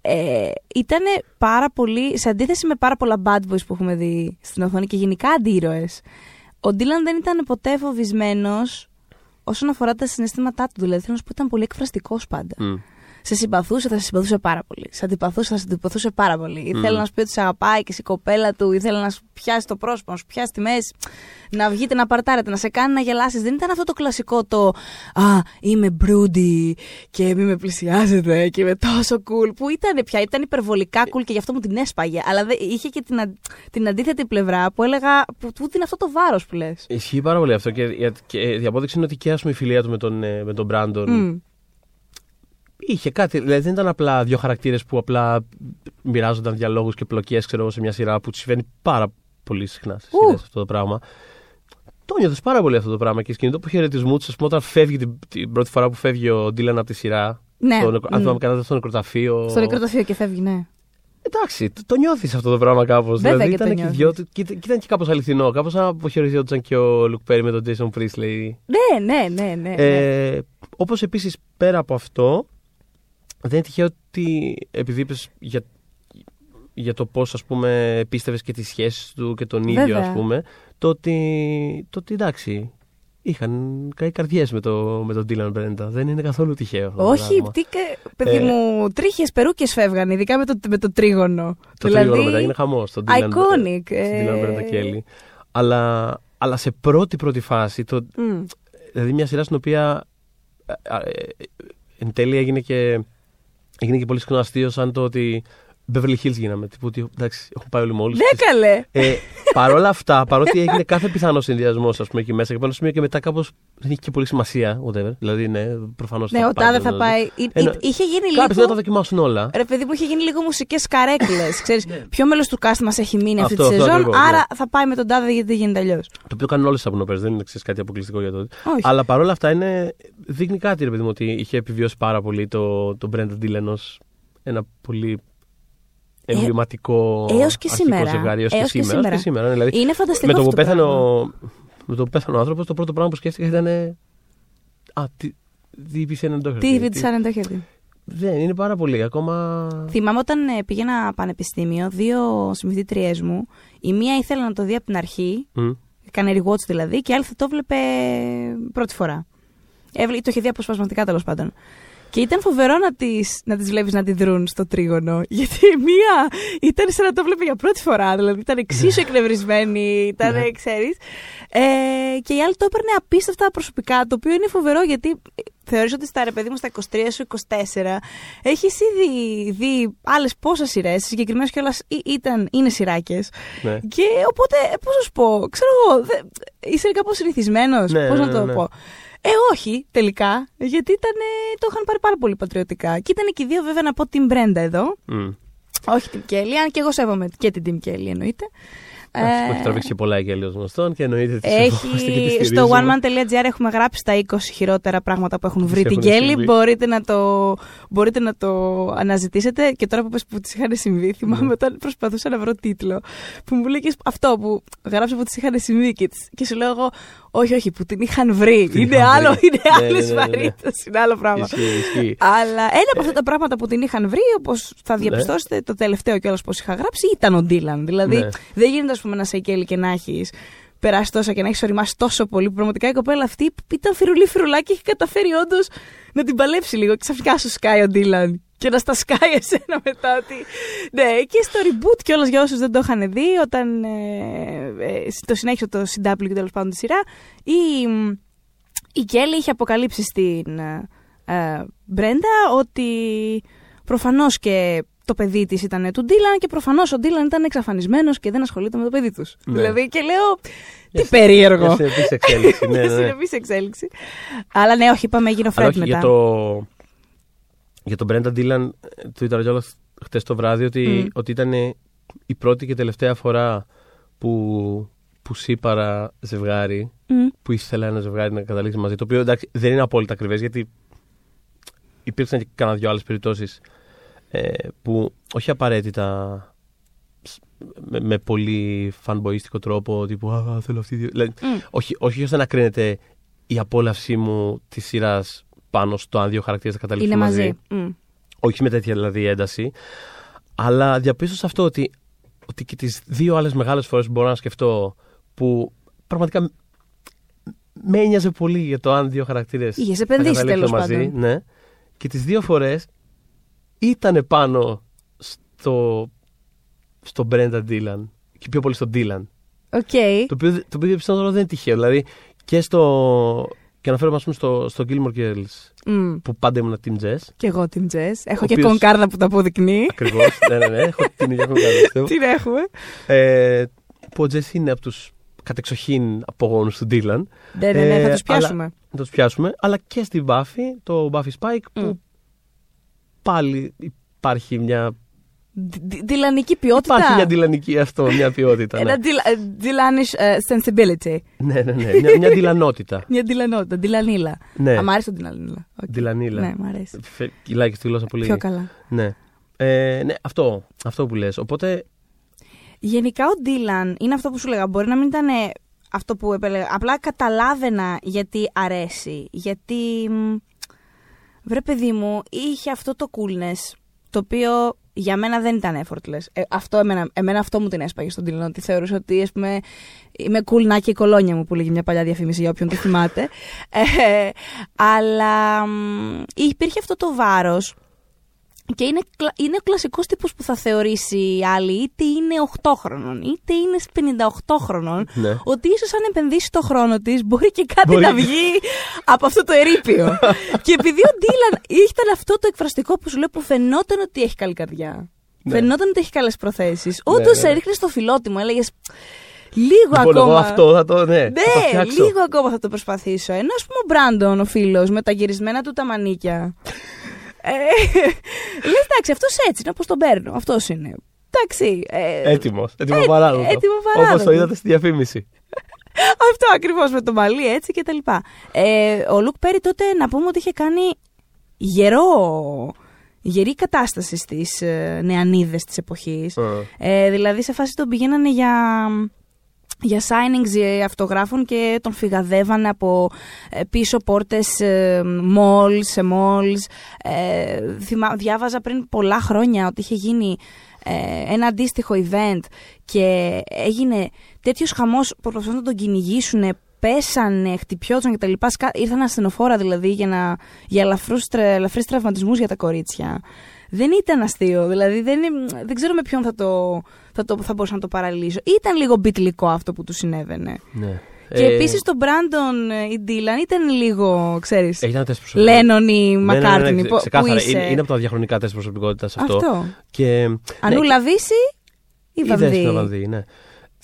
ε, ήταν πάρα πολύ. Σε αντίθεση με πάρα πολλά bad boys που έχουμε δει στην οθόνη και γενικά αντίρροες, ο Ντίλαν δεν ήταν ποτέ φοβισμένος όσον αφορά τα συναισθήματά του. Δηλαδή θέλω να σου πω ήταν πολύ εκφραστικός πάντα. Mm. Σε συμπαθούσε, θα σε συμπαθούσε πάρα πολύ. Σε αντιπαθούσε, θα σε αντιπαθούσε πάρα πολύ. Mm. Ήθελε να σου πει ότι σε αγαπάει και σε κοπέλα του, ήθελε να σου πιάσει το πρόσωπο, να σου πιάσει τη μέση, να βγείτε να παρτάρετε, να σε κάνει να γελάσεις. Δεν ήταν αυτό το κλασικό το «Α, είμαι broody και μη με πλησιάζετε και είμαι τόσο cool» που ήταν πια, ήταν υπερβολικά cool και γι' αυτό μου την έσπαγε. Αλλά δε, είχε και την, αν, την αντίθετη πλευρά που έλεγα που του δίνει αυτό το βάρος που λες. Ισχύει πάρα πολύ αυτό και, και η απόδειξη είναι ότι και ας πούμε η φιλία του με τον, με τον Brandon. Mm. Είχε κάτι, δηλαδή δεν ήταν απλά δύο χαρακτήρες που απλά μοιράζονταν διαλόγους και πλοκές ξέρω, σε μια σειρά που συμβαίνει πάρα πολύ συχνά σε σειρές αυτό το πράγμα. Το νιώθες πάρα πολύ αυτό το πράγμα και σκηνή του χαιρετισμού του, όταν φεύγει την, την πρώτη φορά που φεύγει ο Ντίλαν από τη σειρά. Ναι. Το, αν θυμάμαι καλά, στο νεκροταφείο. Στο νεκροταφείο και φεύγει, ναι. Εντάξει, το, το νιώθεις αυτό το πράγμα κάπως. Δηλαδή, ήταν και, δυο, και, και ήταν και κάπως αληθινό. Κάπως αποχαιρετιόντουσαν και ο Λουκ Πέρι με τον Jason Priestley. Ναι, ναι, ναι. ναι, ναι. Ε, όπως επίσης πέρα από αυτό. Δεν είναι τυχαίο ότι επειδή είπες για, για το πώς ας πούμε πίστευες και τις σχέσεις του και τον ίδιο Βέβαια. Ας πούμε, το ότι, το ότι εντάξει, είχαν καεί καρδιές με, το, με τον Dylan Brenda. Δεν είναι καθόλου τυχαίο. Όχι, τι, παιδί ε, μου, τρίχες περούκες φεύγαν, ειδικά με το, με το τρίγωνο. Το δηλαδή, τρίγωνο μετά είναι χαμός, τον Dylan Brenda ε, και Ellie. Αλλά, αλλά σε πρώτη πρώτη φάση, το, mm. δηλαδή μια σειρά στην οποία ε, ε, εν τέλει έγινε και... Έγινε και πολύ συχνό αστείο σαν το ότι Beverly Hills γίναμε. Τιπούτιο, εντάξει, έχουν πάει όλοι με όλους. Ναι, καλέ! Ε, Παρ' όλα αυτά, παρότι έγινε κάθε πιθανό συνδυασμό, α πούμε, εκεί μέσα και πάνω σημείο και μετά κάπως δεν είχε και πολύ σημασία. Whatever. Δηλαδή, ναι, προφανώς. Ναι, ο τάδε θα πάει. Είχε γίνει λίγο. Κάποιοι θα τα δοκιμάσουν όλα. Ρε παιδί μου, είχε γίνει λίγο μουσικές καρέκλες. Ξέρεις, ποιο μέλος του cast μας έχει μείνει αυτή τη σεζόν, άρα θα πάει με τον τάδε γιατί δεν γίνεται αλλιώς. Το οποίο κάνουν όλες τις απονοπές, δεν είναι κάτι αποκλειστικό για τότε. Αλλά παρόλα αυτά δείχνει κάτι, ρε παιδί μου, ότι είχε επιβιώσει πάρα πολύ τον Brandon Dylan ως ένα πολύ. Εμβληματικό έως και σήμερα. Ζευγάρι, έως, έως και σήμερα. σήμερα. Έως και σήμερα δηλαδή, είναι φανταστικό. Με το που πέθανε ο, ο άνθρωπος, το πρώτο πράγμα που σκέφτηκα ήταν. Α, τι, τι είπε η Shannen Doherty. Τι είπε η Shannen Doherty. Δεν, είναι πάρα πολύ. Ακόμα. Θυμάμαι όταν πήγαινα πανεπιστήμιο, δύο συμμαθήτριές μου, η μία ήθελε να το δει από την αρχή, mm. έκανε rewatch δηλαδή, και η άλλη θα το βλέπει πρώτη φορά. Έβλε, το είχε δει αποσπασματικά τέλος πάντων. Και ήταν φοβερό να τις, να τις βλέπεις να αντιδρούν στο τρίγωνο. Γιατί μία ήταν σαν να το βλέπει για πρώτη φορά, δηλαδή ήταν εξίσου εκνευρισμένη, ήταν, ξέρεις. Ε, και η άλλη το έπαιρνε απίστευτα προσωπικά, το οποίο είναι φοβερό γιατί θεωρείς ότι στα ρε παιδί μου στα είκοσι τρία είκοσι τέσσερα έχεις ήδη δει άλλες πόσες σειρές, συγκεκριμένες κιόλας ήταν, είναι σειράκες. Ναι. Και οπότε, πώς να σου πω, ξέρω εγώ, δε, είσαι κάπως συνηθισμένος, ναι, πώς ναι, να το ναι. πω. Ε, όχι, τελικά, γιατί ήταν, το είχαν πάρει πάρα πολύ πατριωτικά. Και ήταν και οι δύο, βέβαια, να πω την Brenda εδώ. Mm. Όχι την Kelly, αν και εγώ σέβομαι και την Tim Kelly, εννοείται. Έχει ε... τραβήξει πολλά και αλλιώς γνωστών και εννοείται τη Έχει. Στο oneman.gr έχουμε γράψει τα είκοσι χειρότερα πράγματα που έχουν βρει την Kelly. Μπορείτε να, το... Μπορείτε να το αναζητήσετε. Και τώρα που πες που τις είχαν συμβεί, θυμάμαι mm. όταν προσπαθούσα να βρω τίτλο. Που μου λέγες αυτό που γράψω που τις είχαν συμβεί και, τις... και σου λέω εγώ. Όχι, όχι, που την είχαν βρει. Την είναι είχαν άλλο, βρει. Είναι ναι, άλλη ναι, βαρύτητα, είναι άλλο πράγμα. Ισχύει, ισχύει. Αλλά ένα από αυτά τα πράγματα που την είχαν βρει, όπως θα διαπιστώσετε, ναι. το τελευταίο κιόλας πώς είχα γράψει, ήταν ο Dylan. Δηλαδή, ναι. δεν γίνεται, ας πούμε, να σε κέλει και να έχεις περάσει τόσα και να έχεις οριμάσει τόσο πολύ. Που πραγματικά η κοπέλα αυτή ήταν φιρουλή φιρουλά και έχει καταφέρει όντως να την παλέψει λίγο. Ξαφνικά σου σκάει ο Dylan. Και να στα σκάει εσένα μετά ότι. Ναι, και στο reboot κιόλας για όσους δεν το είχαν δει, όταν ε, ε, το συνέχισε το σι ντάμπλιου και τέλος πάντων τη σειρά, η, η Kelly είχε αποκαλύψει στην ε, Brenda ότι προφανώς και το παιδί της ήταν του Dylan και προφανώς ο Dylan ήταν εξαφανισμένος και δεν ασχολείται με το παιδί τους. Ναι. Δηλαδή και λέω. Τι για περίεργο. Σε συνεπής εξέλιξη. Ναι, ναι. συνεπής εξέλιξη. Αλλά ναι, όχι, είπαμε γύρω Φρεντ μετά. Για το... Για τον Brenda Dylan, του ήταν κιόλα χτες το βράδυ ότι, mm. ότι ήταν η πρώτη και τελευταία φορά που, που σύπαρα ζευγάρι, mm. που ήθελα ένα ζευγάρι να καταλήξει μαζί. Το οποίο εντάξει δεν είναι απόλυτα ακριβές, γιατί υπήρξαν και κανένα δυο άλλες περιπτώσεις ε, που όχι απαραίτητα με, με πολύ φανμποϊστικό τρόπο, τύπου Α, θέλω αυτή. Δηλαδή, mm. όχι, όχι ώστε να κρίνεται η απόλαυσή μου τη σειρά. Πάνω στο αν δύο χαρακτήρες θα καταλήξουν μαζί. μαζί. Mm. Όχι με τέτοια δηλαδή ένταση. Αλλά διαπίστωσα αυτό ότι, ότι και τις δύο άλλες μεγάλες φορές μπορώ να σκεφτώ που πραγματικά με ένοιαζε πολύ για το αν δύο χαρακτήρες είχες επενδύσει τέλος πάντων. Ναι. Και τις δύο φορές ήταν πάνω στο, στο Brenda Dylan και πιο πολύ στον Dylan. Okay. Το οποίο, το οποίο πιστεύω δεν είναι τυχαίο. Δηλαδή και στο... Και αναφέρομαι, ας πούμε, στο, στο Gilmore Girls, mm. που πάντα ήμουν Team Jess. Και εγώ Team Jess. Έχω ο και οποίος... κονκάρδα που τα αποδεικνύει. Ακριβώς, ναι, ναι, ναι. Έχω την ίδια κονκάρδα. Την έχουμε. Ε, που ο Jess είναι από τους κατεξοχήν απογόνους του Dylan. Ναι, ναι, ναι, θα τους πιάσουμε. Αλλά, θα τους πιάσουμε, αλλά και στη Buffy, το Buffy Spike, που mm. πάλι υπάρχει μια... Διλανική ποιότητα. Υπάρχει μια διλανική αυτό, μια ποιότητα. Ένα Dylan-ish sensibility. Ναι, ναι, ναι. Μια διλανότητα. Μια διλανότητα, διλανίλα. Αμ' άρεσε το διλανίλα. Διλανίλα. Ναι, μου αρέσει. Κυλάει και στη γλώσσα πολύ. Πιο καλά. Ναι, αυτό που λες. Οπότε. Γενικά ο Dylan είναι αυτό που σου λέγα. Μπορεί να μην ήταν αυτό που επέλεγα. Απλά καταλάβαινα γιατί αρέσει. Γιατί. Βρε παιδί μου, είχε αυτό το coolness το οποίο. Για μένα δεν ήταν effortless. Ε, αυτό, εμένα, εμένα αυτό μου την έσπαγε στον Dylan. Ότι θεωρούσα ότι ας πούμε, είμαι cool να και η κολόνια μου που λέγει μια παλιά διαφήμιση για όποιον το θυμάται. Ε, αλλά υπήρχε αυτό το βάρος και είναι, είναι ο κλασικός τύπος που θα θεωρήσει άλλη, είτε είναι οκτώ χρονών, είτε είναι πενήντα οκτώ χρονών, ναι. ότι ίσως αν επενδύσει το χρόνο της μπορεί και κάτι μπορεί... να βγει από αυτό το ερείπιο. Και επειδή ο Dylan ήταν αυτό το εκφραστικό που σου λέω που φαινόταν ότι έχει καλή καρδιά. Ναι. Φαινόταν ότι έχει καλές προθέσεις. Όντως ναι, ναι. έριχνε στο φιλότιμο, έλεγες. Λίγο ακόμα. Εγώ αυτό θα το, ναι, ναι, θα το φτιάξω. Λίγο ακόμα θα το προσπαθήσω. Ενώ ας πούμε ο Μπράντον, ο φίλος, με τα γυρισμένα του τα μανίκια. ε, λες εντάξει, αυτός έτσι είναι, όπως τον παίρνω. Αυτός είναι. Εντάξει. Ε, έτοιμος. Έτοιμο παράδοτο. Όπως το είδατε στη διαφήμιση. Αυτό ακριβώς, με το μαλλί έτσι και τα λοιπά. Ε, ο Λουκ Πέρι τότε να πούμε ότι είχε κάνει γερό... γερή κατάσταση στις ε, νεανίδες της εποχής. Mm. Ε, δηλαδή σε φάση τον πηγαίνανε για... για signings αυτογράφων και τον φυγαδεύανε από πίσω πόρτες μόλ σε μόλ. Ε, διάβαζα πριν πολλά χρόνια ότι είχε γίνει ε, ένα αντίστοιχο event και έγινε τέτοιος χαμός που προσπαθούσαν να τον κυνηγήσουνε, πέσανε, χτυπιόντουσαν κτλ. Ήρθαν ασθενοφόρα δηλαδή για, να, για ελαφρούς, ελαφρύς τραυματισμούς για τα κορίτσια. Δεν ήταν αστείο, δηλαδή δεν, δεν ξέρω με ποιον θα, το, θα, το, θα μπορούσα να το παραλύσω. Ήταν λίγο μπιτλικό αυτό που του συνέβαινε. Ναι. Και ε... επίσης τον Μπράντον, η Ντίλαν ήταν λίγο, ξέρεις, Λένον ή Μακάρτιν. Ξεκάθαρα, είναι, είναι από τα διαχρονικά τεστ προσωπικότητας αυτό. αυτό. Και... Ανού ναι, Λαβίση ή Βανδύ. Ή Βανδύ, ναι.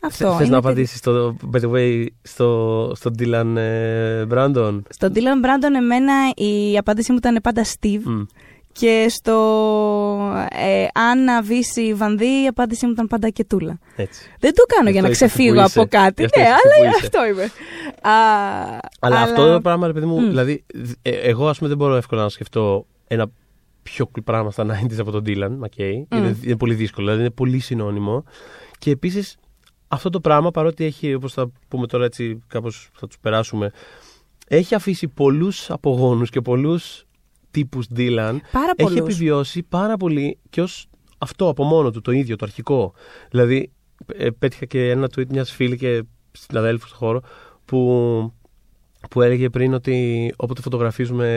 Αυτό, θες να απαντήσεις στο, by the way, στο, στο Dylan Brandon? Στο Dylan Brandon εμένα η απάντησή μου ήταν πάντα Steve. Mm. Και στο ε, Άννα Βύση Βανδύ η απάντησή μου ήταν πάντα Κετούλα. Έτσι. Δεν το κάνω αυτό για να ξεφύγω από κάτι. Ναι, αλλά αυτό είμαι. Α, αλλά, αλλά αυτό το πράγμα, ρε παιδί μου, mm. δηλαδή, ε, εγώ ας πούμε δεν μπορώ εύκολα να σκεφτώ ένα πιο cool πράγμα στα ενενήντα από τον Dylan Μακέι. Mm. Είναι, είναι πολύ δύσκολο, δηλαδή είναι πολύ συνώνυμο. Και επίσης αυτό το πράγμα, παρότι έχει, όπως θα πούμε τώρα έτσι, κάπως θα τους περάσουμε, έχει αφήσει πολλούς απογόνους και πολλούς τύπους Dylan. Πάρα πολλούς. Έχει επιβιώσει πάρα πολύ και ως αυτό από μόνο του, το ίδιο, το αρχικό. Δηλαδή, πέτυχα και ένα tweet μιας φίλη και συναδέλφου στον χώρο που, που έλεγε πριν ότι όποτε φωτογραφίζουμε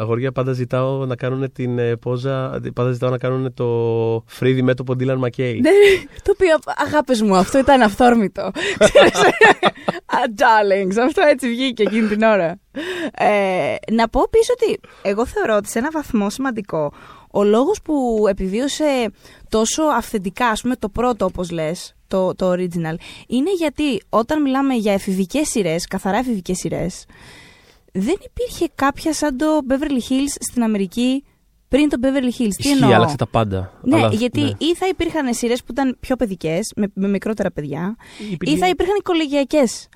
αγόρια, πάντα ζητάω να κάνουν την πόζα, πάντα ζητάω να κάνουν το φρύδι μέτωπο Dylan Μακέι. Ναι, το οποίο αγάπες μου, αυτό ήταν αυθόρμητο. Darlings, αυτό έτσι βγήκε εκείνη την ώρα. Ε, να πω πίσω ότι εγώ θεωρώ ότι σε ένα βαθμό σημαντικό ο λόγος που επιβίωσε τόσο αυθεντικά, ας πούμε το πρώτο όπως λες, το, το original, είναι γιατί όταν μιλάμε για εφηβικές σειρές, καθαρά εφηβικές σειρές, δεν υπήρχε κάποια σαν το Beverly Hills στην Αμερική πριν το Beverly Hills. Τι εννοώ? Άλλαξε τα πάντα. Ναι, αλλά, γιατί ναι. ή θα υπήρχαν σειρές που ήταν πιο παιδικές, με, με μικρότερα παιδιά, Υπήρχε... ή θα υπήρχαν κολεγιακές.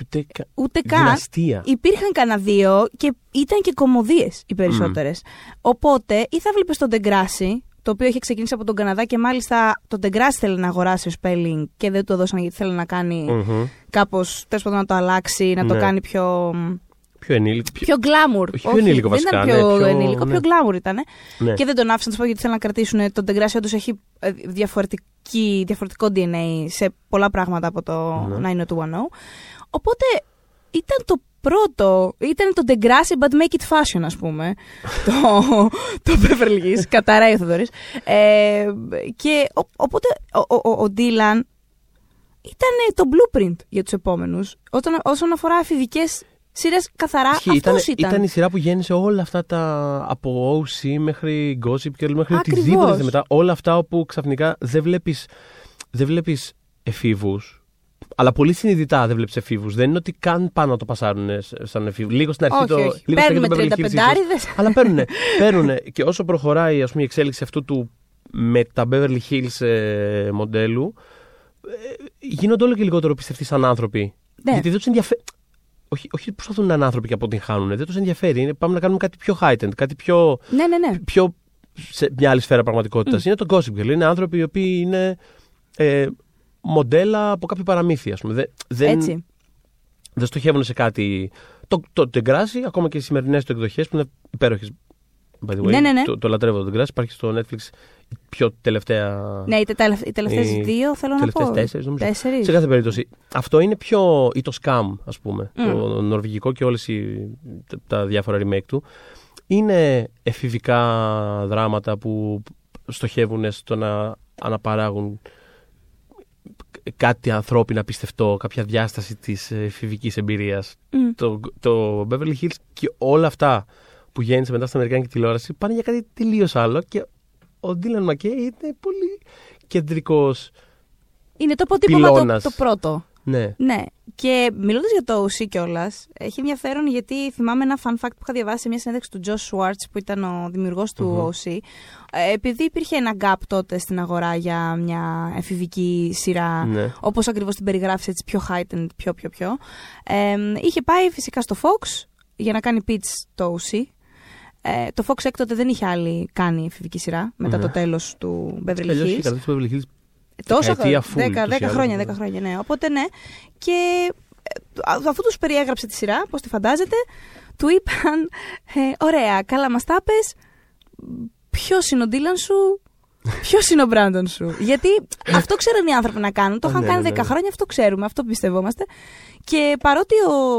Ούτε, κα... ούτε καν. Δυναστεία. Υπήρχαν κανένα δύο και ήταν και κωμωδίες οι περισσότερες. Mm. Οπότε ή θα βλέπεις τον Ντεγκράσι, το οποίο είχε ξεκινήσει από τον Καναδά και μάλιστα τον Ντεγκράσι θέλει να αγοράσει ο Spelling και δεν του το δώσανε γιατί θέλει να κάνει mm-hmm. κάπως, τέλος πάντων, να το αλλάξει, να ναι. το κάνει πιο. Πιο ενήλικο. Πιο, πιο glamour. Όχι, πιο ενήλικο βασικά. Δεν ήταν πιο, ναι, πιο ενήλικο, ναι. πιο glamour ήταν. Ναι. Και δεν τον άφησαν να του πω γιατί θέλουν να κρατήσουν. Τον Ντεγκράσι όντως έχει διαφορετικό ντι εν έι σε πολλά πράγματα από το ναι. εννιά μηδέν δύο ένα μηδέν. Οπότε ήταν το πρώτο, ήταν το Degrassi but make it fashion, ας πούμε, το, το Beverly Hills, καταράει ο Θοδωρής. Ε, και ο, οπότε ο, ο, ο Dylan ήταν το blueprint για τους επόμενους, όταν, όσον αφορά εφηβικές σειρές καθαρά, Υι, αυτός ήταν. Ήταν η σειρά που γέννησε όλα αυτά τα, από ο σι μέχρι Gossip και μέχρι οτιδήποτε μετά, όλα αυτά όπου ξαφνικά δεν βλέπεις, δεν βλέπεις εφήβους. Αλλά πολύ συνειδητά δεν βλέπεις εφήβους. Δεν είναι ότι καν πάνω να το πασάρουν σαν εφήβους. Λίγο στην αρχή όχι, το. Όχι. Λίγο παίρνουμε τριάντα πεντάριδες. Αλλά παίρνουνε. παίρνουνε. Και όσο προχωράει, ας πούμε, η εξέλιξη αυτού του με τα Beverly Hills ε, μοντέλου, ε, γίνονται όλο και λιγότερο πιστευτοί σαν άνθρωποι. Ναι. Γιατί δεν τους ενδιαφέρει. Όχι, όχι προσπαθούν να είναι άνθρωποι και αποτυγχάνουν. Δεν τους ενδιαφέρει. Είναι, πάμε να κάνουμε κάτι πιο heightened, κάτι πιο. Ναι, ναι, ναι. πιο σε μια άλλη σφαίρα πραγματικότητας. Mm. Είναι το Gossip Girl. Είναι άνθρωποι οι οποίοι είναι. Ε, μοντέλα από κάποιο παραμύθι, ας πούμε. Δεν, δεν, δεν στοχεύουν σε κάτι. Το, το, το Degrassi, ακόμα και οι σημερινές του εκδοχές που είναι υπέροχες. By the way, ναι, ναι, ναι. Το, το λατρεύω το Degrassi. Υπάρχει στο Netflix η πιο τελευταία. Ναι, οι, τελευ... οι τελευταίες οι... δύο θέλω να πω. Τέσσερις, νομίζω. Τέσσερις. Σε κάθε περίπτωση. Αυτό είναι πιο. Ή το Scam, ας πούμε. Mm. Το νορβηγικό και όλες οι, τα διάφορα remake του. Είναι εφηβικά δράματα που στοχεύουν στο να αναπαράγουν κάτι ανθρώπινα πιστευτό, κάποια διάσταση της εφηβικής εμπειρίας. Mm. Το, το Beverly Hills και όλα αυτά που γέννησε μετά στην Αμερικάνικη τηλεόραση πάνε για κάτι τελείως άλλο και ο Ντίλαν Μακέι είναι πολύ κεντρικός. Είναι το αποτύπωμα το, το πρώτο. Ναι. ναι. Και μιλώντας για το ουσί κιόλας, έχει ενδιαφέρον γιατί θυμάμαι ένα fun fact που είχα διαβάσει σε μια συνέντευξη του Τζος Σουάρτς, που ήταν ο δημιουργός mm-hmm. του ουσί. Επειδή υπήρχε ένα gap τότε στην αγορά για μια εφηβική σειρά, ναι. όπως ακριβώς την περιγράφησε, έτσι πιο heightened, πιο πιο πιο. Ε, είχε πάει φυσικά στο Fox για να κάνει pitch το ουσί. Ε, το Fox έκτοτε δεν είχε άλλη κάνει εφηβική σειρά μετά mm-hmm. το τέλος του Beverly Hills. Τέλος του Beverly Hills. Τόσο χρόνια, δέκα χρόνια, ναι. Οπότε ναι, και αφού τους περιέγραψε τη σειρά, πώς τη φαντάζεται, του είπαν, ε, ωραία, καλά μας τα πες, ποιος είναι ο Ντίλαν σου, ποιος είναι ο Μπράντον σου. Γιατί αυτό ξέρουν οι άνθρωποι να κάνουν, το είχαν κάνει δέκα χρόνια, αυτό ξέρουμε, αυτό πιστεύομαστε. Και παρότι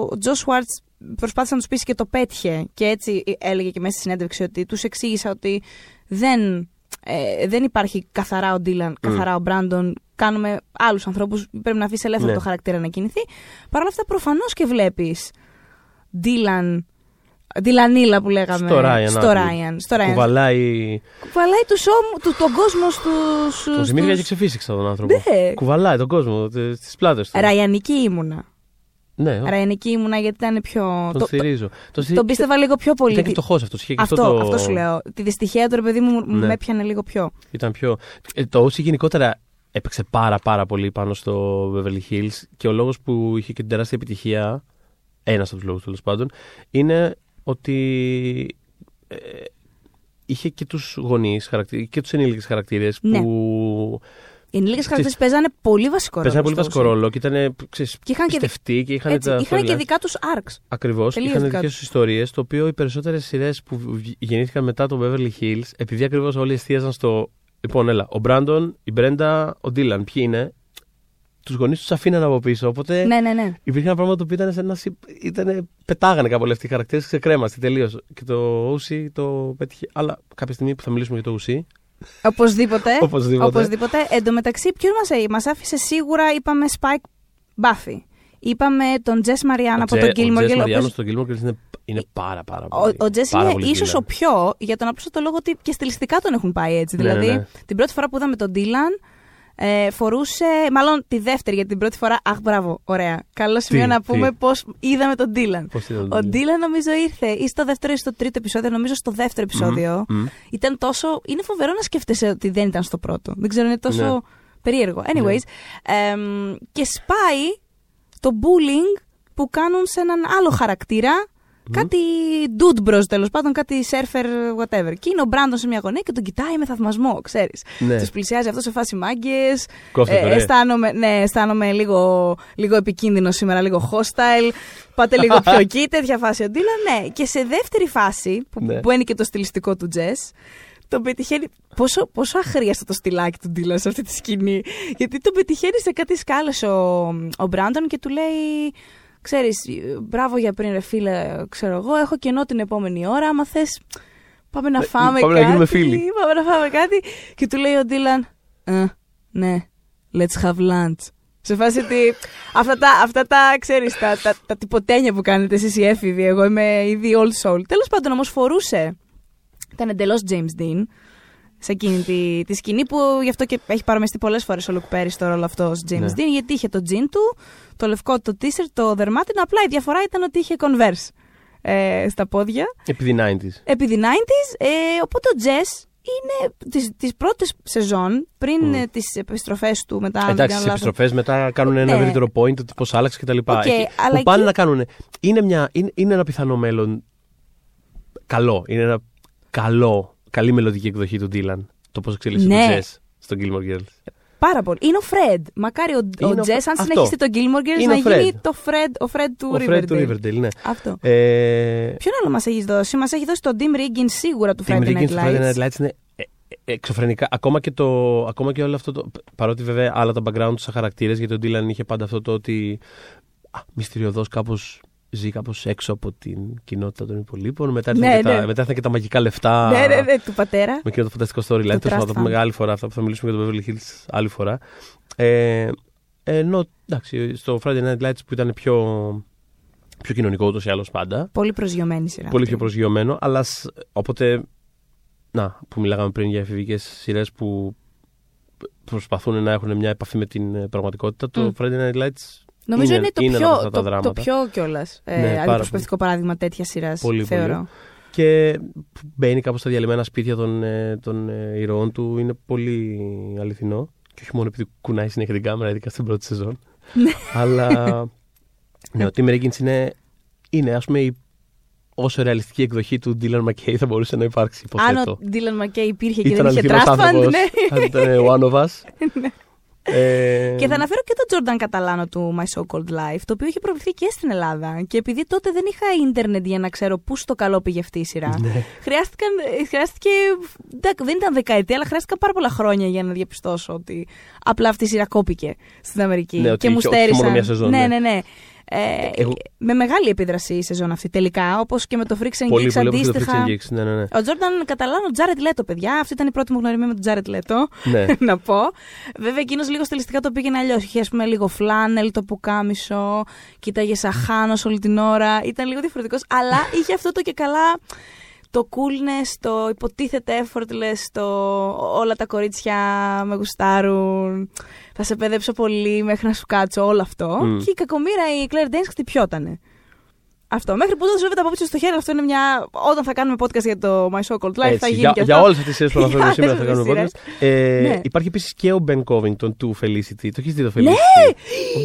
ο Τζος Σουάρτς προσπάθησε να τους πείσει και το πέτυχε, και έτσι έλεγε και μέσα στη συνέντευξη ότι τους εξήγησα ότι δεν... Ε, δεν υπάρχει καθαρά ο Ντίλαν, mm. καθαρά ο Μπράντον. Κάνουμε άλλους ανθρώπους. Πρέπει να αφήσεις ελεύθερο ναι. το χαρακτήρα να κινηθεί. Παρ' όλα αυτά, προφανώς και βλέπεις Ντίλαν, Ντιλανίλα που λέγαμε. Στο Ράιαν. Στο Ράιαν. Κουβαλάει. Κουβαλάει τους ώμου, του, τον κόσμο στους. Τον Δημήτρη και ξεφύσηξα τον άνθρωπο. Ναι. Κουβαλάει τον κόσμο στις πλάτες του. Ραϊανική ήμουνα. Ναι, Ραϊανική ήμουνα γιατί ήταν πιο. Τον το, στηρίζω. Το, τον πίστευα λίγο πιο πολύ. Ήταν και φτωχός αυτός. Αυτό, αυτό, το... αυτό σου λέω. Τη δυστυχία του ρε παιδί μου ναι. με έπιανε λίγο πιο. Ήταν πιο. Ε, το όσοι γενικότερα έπαιξε πάρα πάρα πολύ πάνω στο Beverly Hills, και ο λόγος που είχε και την τεράστια επιτυχία, ένας από τους λόγους τέλος πάντων, είναι ότι ε, είχε και τους γονείς και τους ενήλικες χαρακτήρες ναι. που. Οι ενήλικες χαρακτήρες παίζανε πολύ βασικό ρόλο. Παίζανε πολύ βασικό ρόλο και ήταν πιστευτοί και είχαν, έτσι, τα είχαν και δικά τους arcs. Ακριβώς. Είχαν δικές τους ιστορίες. Το οποίο οι περισσότερες σειρές που γεννήθηκαν μετά το Beverly Hills, επειδή ακριβώς όλοι εστίαζαν στο. Λοιπόν, έλα, ο Μπράντον, η Μπρέντα, ο Ντίλαν. Ποιοι είναι. Τους γονείς τους αφήναν από πίσω. Οπότε ναι, ναι, ναι. υπήρχε ένα πράγμα το οποίο ήταν σαν να. Ήτανε, πετάγανε κάπου όλοι αυτοί οι χαρακτήρες, ξεκρέμαστη τελείως. Και το ο σι το πέτυχε. Αλλά κάποια στιγμή που θα μιλήσουμε για το ο σι. Οπωσδήποτε. Οπωσδήποτε. Εν τω μεταξύ, ποιον μας, μας άφησε σίγουρα, είπαμε Spike Buffy. Είπαμε τον Jess Mariano από τον Gilmore Girls. Ο Jess Mariano όπως... στον Gilmore Girls είναι, είναι πάρα πάρα πολύ. Ο, ο Jess πάρα είναι ίσως ο πιο, για τον απλούστατο λόγο ότι και στιλιστικά τον έχουν πάει έτσι. Ναι, δηλαδή, ναι, ναι. την πρώτη φορά που είδαμε τον Dylan, ε, φορούσε. Μάλλον τη δεύτερη, γιατί την πρώτη φορά. Αχ, μπράβο, ωραία. Καλό σημείο τι, να πούμε πώς είδαμε τον Dylan. Πώς είδαμε τον Dylan. Ο Dylan νομίζω ήρθε ή στο δεύτερο ή στο τρίτο επεισόδιο, νομίζω στο δεύτερο επεισόδιο. Mm, mm. Ήταν τόσο. Είναι φοβερό να σκέφτεσαι ότι δεν ήταν στο πρώτο. Δεν ξέρω, είναι τόσο ναι. περίεργο. Anyways. Ναι. Εμ, και σπάει το bullying που κάνουν σε έναν άλλο χαρακτήρα. Mm. Κάτι dude μπρος τέλος πάντων, κάτι surfer, whatever. Και είναι ο Μπράντον σε μια γωνία και τον κοιτάει με θαυμασμό, ξέρεις. Ναι. Τους πλησιάζει αυτό σε φάση μάγκες. Ε, αισθάνομαι, ναι, αισθάνομαι λίγο, λίγο επικίνδυνο σήμερα, λίγο hostile. Πάτε λίγο πιο εκεί, τέτοια φάση ο Ντίλαν. Ναι. Και σε δεύτερη φάση, που, ναι. που είναι και το στιλιστικό του Jess, τον πετυχαίνει. Πόσο, πόσο αχρίαστο το στυλάκι του Ντίλαν σε αυτή τη σκηνή. Γιατί τον πετυχαίνει σε κάτι σκάλες ο, ο Μπράντον και του λέει. Ξέρεις, μπράβο για πριν ρε φίλε, ξέρω εγώ, έχω κενό την επόμενη ώρα, άμα θες πάμε να φάμε πάμε κάτι. Πάμε να γίνουμε φίλοι. Πάμε να φάμε κάτι. Και του λέει ο Ντίλαν, ε, ναι, let's have lunch. Σε φάση ότι αυτά τα, αυτά τα ξέρεις, τα, τα, τα τυποτένια που κάνετε εσείς οι έφηβοι, εγώ είμαι ήδη old soul. Τέλος πάντων όμως φορούσε, ήταν εντελώς James Dean. Σε εκείνη τη, τη σκηνή που γι' αυτό και έχει παραμεστεί πολλές φορές ο Λουκ Πέρι στο ρόλο αυτό ως James ναι. Dean, γιατί είχε το τζιν του, το λευκό, το t-shirt, το δερμάτινο. Απλά η διαφορά ήταν ότι είχε Converse ε, στα πόδια. Επειδή ενενήντα. Επειδή ενενήντα. Ε, οπότε ο Jess είναι τις, τις πρώτες σεζόν, πριν mm. τις επιστροφές του μετά. Εντάξει, τις επιστροφές μετά κάνουν ένα ευρύτερο ναι. point, πώς άλλαξε κτλ. Okay, εκεί, αλλά που πάνε και... να κάνουν. Είναι, μια, είναι, είναι ένα πιθανό μέλλον. Καλό. Είναι ένα καλό. Καλή μελλοντική εκδοχή του Ντίλαν. Το πώς εξελίσσεται ναι. ο Jess στον Gilmore Girls. Πάρα πολύ. Είναι ο Φρεντ. Μακάρι ο, ο, ο Jess, αν αυτό. συνεχίσει τον Gilmore Girls, είναι να γίνει το Fred, ο Φρεντ του Riverdale. Ο Φρεντ του Riverdale, ναι. Αυτό. Ε... Ποιον άλλο μας έχει δώσει. Μας έχει δώσει τον Tim Riggins σίγουρα του Friday Night Lights. Του Friday Night Lights είναι εξωφρενικά. Ακόμα και, το, ακόμα και όλο αυτό. Το, παρότι βέβαια άλλα τα background του σαν χαρακτήρες, γιατί ο Ντίλαν είχε πάντα αυτό το ότι μυστηριωδώς κάπως. Ζει κάπως έξω από την κοινότητα των υπολείπων. Μετά ήρθαν ναι, ναι. και, και τα μαγικά λεφτά. Ναι, ναι, ναι, του πατέρα. Με εκείνο το φανταστικό storyline. Θα το πούμε άλλη φορά. Αυτά που θα μιλήσουμε για το Beverly Hills άλλη φορά. Ε, ενώ εντάξει, στο Friday Night Lights που ήταν πιο, πιο κοινωνικό ούτως ή άλλως πάντα. Πολύ προσγειωμένη σειρά. Πολύ πιο προσγειωμένο. Αλλά οπότε να, που μιλάγαμε πριν για εφηβικές σειρές που προσπαθούν να έχουν μια επαφή με την πραγματικότητα, mm. το Friday Night Lights. Νομίζω είναι, είναι, είναι το, πιο, το, το πιο κιόλας ε, ναι, αντιπροσωπευτικό παράδειγμα τέτοια σειράς, πολύ, θεωρώ. Πολύ. Και μπαίνει κάπως στα διαλυμένα σπίτια των, των ηρώων του. Είναι πολύ αληθινό. Και όχι μόνο επειδή κουνάει συνέχεια την κάμερα, ειδικά στην πρώτη σεζόν. Αλλά ναι, ο Tim Riggins είναι, είναι ας πούμε, η όσο ρεαλιστική εκδοχή του Dylan McKay θα μπορούσε να υπάρξει. Αν ο Dylan McKay υπήρχε και ήταν δεν είχε trust fund, ναι. Αν ήταν one of us. Ε... Και θα αναφέρω και τον Jordan Catalano του My So Called Life, το οποίο είχε προβληθεί και στην Ελλάδα. Και επειδή τότε δεν είχα ίντερνετ για να ξέρω πού στο καλό πήγε αυτή η σειρά, ναι. Χρειάστηκαν, χρειάστηκε, δεν ήταν δεκαετία, αλλά χρειάστηκαν πάρα πολλά χρόνια για να διαπιστώσω ότι απλά αυτή η σειρά κόπηκε στην Αμερική. Ναι, και μου στέρισαν. Ναι, ναι, ναι. ναι. Ε, Εγώ... Με μεγάλη επίδραση η σεζόν αυτή τελικά, όπως και με το Freaks and Geeks αντίστοιχα. Freaks and Geeks, ναι, ναι, ναι. Ο Jordan Catalano, Jared Leto, παιδιά. Αυτή ήταν η πρώτη μου γνωριμία με τον Jared Leto. Ναι. Να πω. Βέβαια, εκείνος λίγο στελιστικά το πήγαινε αλλιώς. Είχε, ας πούμε, λίγο φλάνελ, το πουκάμισο. Κοίταγε σαχάνος όλη την ώρα. Ήταν λίγο διαφορετικός, αλλά είχε αυτό το και καλά. Το coolness, το υποτίθεται effortless, το όλα τα κορίτσια με γουστάρουν, θα σε παιδέψω πολύ μέχρι να σου κάτσω, όλο αυτό. Mm. Και η κακομοίρα, η Claire Danes χτυπιότανε. Αυτό. Μέχρι που τότε βέβαια τα απόψε στο χέρι, αυτό είναι μια. Όταν θα κάνουμε podcast για το My So Called Life, έτσι, θα γίνει. Για, για όλες αυτές τις σειρές που αναφέρουμε σήμερα θα κάνουμε podcast. Ε, ναι. Υπάρχει επίσης και ο Ben Covington του Felicity. Το έχεις δει το Felicity?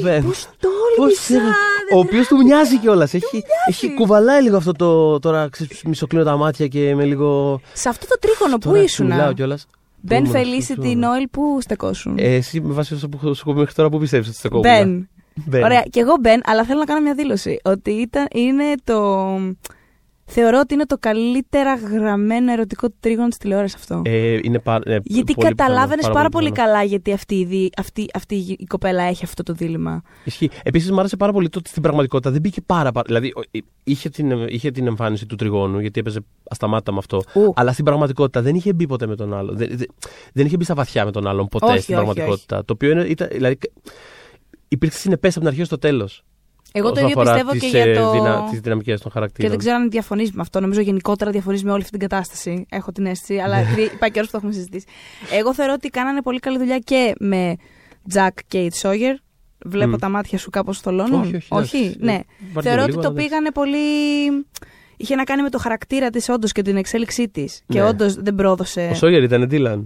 Ναι! Πώς τόλμησα! Ο οποίος του μοιάζει κιόλας. Έχει, έχει κουβαλάει λίγο αυτό το. Τώρα μισοκλίνω τα μάτια και με λίγο. Σε αυτό το τρίγωνο που ήσουν. Ben Felicity, Noel, πού στεκόσουν? Εσύ με βάση αυτό που σου κόβει μέχρι τώρα, πού πιστεύεις ότι στεκόμουν? Ben. Ben. Ωραία, και εγώ Μπεν, αλλά θέλω να κάνω μια δήλωση. Ότι ήταν, είναι το. Θεωρώ ότι είναι το καλύτερα γραμμένο ερωτικό τρίγωνο της τηλεόρασης αυτό. Ε, είναι πα, ε, γιατί καταλάβαινες πάρα, πάρα πολύ πιθανό. Καλά γιατί αυτή, αυτή, αυτή η κοπέλα έχει αυτό το δίλημμα. Ισχύει. Επίσης μου άρεσε πάρα πολύ το ότι στην πραγματικότητα δεν μπήκε πάρα πάρα. Δηλαδή είχε την, είχε την εμφάνιση του τριγώνου, γιατί έπαιζε ασταμάτητα με αυτό. Ου. Αλλά στην πραγματικότητα δεν είχε μπει ποτέ με τον άλλον. Δεν, δε, δεν είχε μπει στα βαθιά με τον άλλον ποτέ, όχι, στην όχι, πραγματικότητα. Όχι. Το οποίο είναι, ήταν. Δηλαδή, υπήρξε συνεπές από την αρχή στο τέλος. Εγώ το ίδιο πιστεύω τις, και για το. Δυνα... τις δυναμικές των χαρακτήρων. Και δεν ξέρω αν διαφωνείς με αυτό. Νομίζω γενικότερα διαφωνείς με όλη αυτή την κατάσταση. Έχω την αίσθηση. Αλλά υπάρχει και όρος που το έχουμε συζητήσει. Εγώ θεωρώ ότι κάνανε πολύ καλή δουλειά και με Jack και Sawyer. Βλέπω mm. τα μάτια σου κάπως θολώνουν. Όχι, όχι. όχι ας... ναι. Θεωρώ λίγο, ότι το πήγανε πολύ. Είχε να κάνει με το χαρακτήρα της όντως και την εξέλιξή της. Ναι. Και όντως δεν πρόδωσε. Ο Sawyer ήταν Dylan.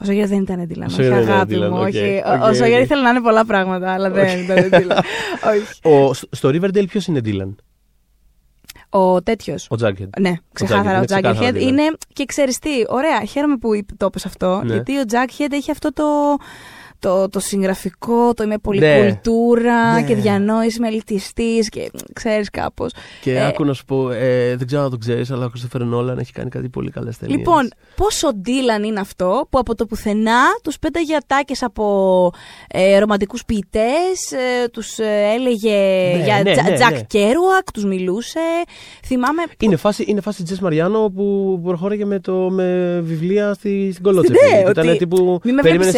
Ο Σόγερ δεν ήταν Ντίλαν, όχι, αγάπη μου, okay, όχι. Okay. Ο Σόγερ ήθελε να είναι πολλά πράγματα, αλλά δεν ήταν Ντίλαν. Στο Riverdale ποιος είναι Ντίλαν? Ο τέτοιος. Ο Τζάκχεντ. Ναι, ξεχάθαρα ο Τζάκχεντ. Είναι και ξέρεις τι, ωραία, χαίρομαι που το είπες αυτό, ναι. Γιατί ο Τζάκχεντ έχει αυτό το... Το, το συγγραφικό, το είμαι πολυκουλτούρα, ναι, ναι. Και διανόηση, είμαι ελιτιστής και ξέρεις κάπως. Και ε, άκου να σου πω, ε, δεν ξέρω αν το ξέρεις, αλλά ο Κρίστοφερ Νόλαν έχει κάνει κάτι πολύ καλές ταινίες. Λοιπόν, πόσο Ντίλαν είναι αυτό που από το πουθενά τους πέταγε ατάκες από ε, ρομαντικούς ποιητές, ε, τους ε, έλεγε ναι, για ναι, Τζα, ναι, Τζακ ναι. Κέρουακ, τους μιλούσε. Θυμάμαι. Είναι που... φάση, είναι φάση Τζες Μαριάνο που προχώρηκε με, το, με βιβλία στη, στην Κολότσεπη. Ναι, ήταν ότι... τύπου. Περίμενε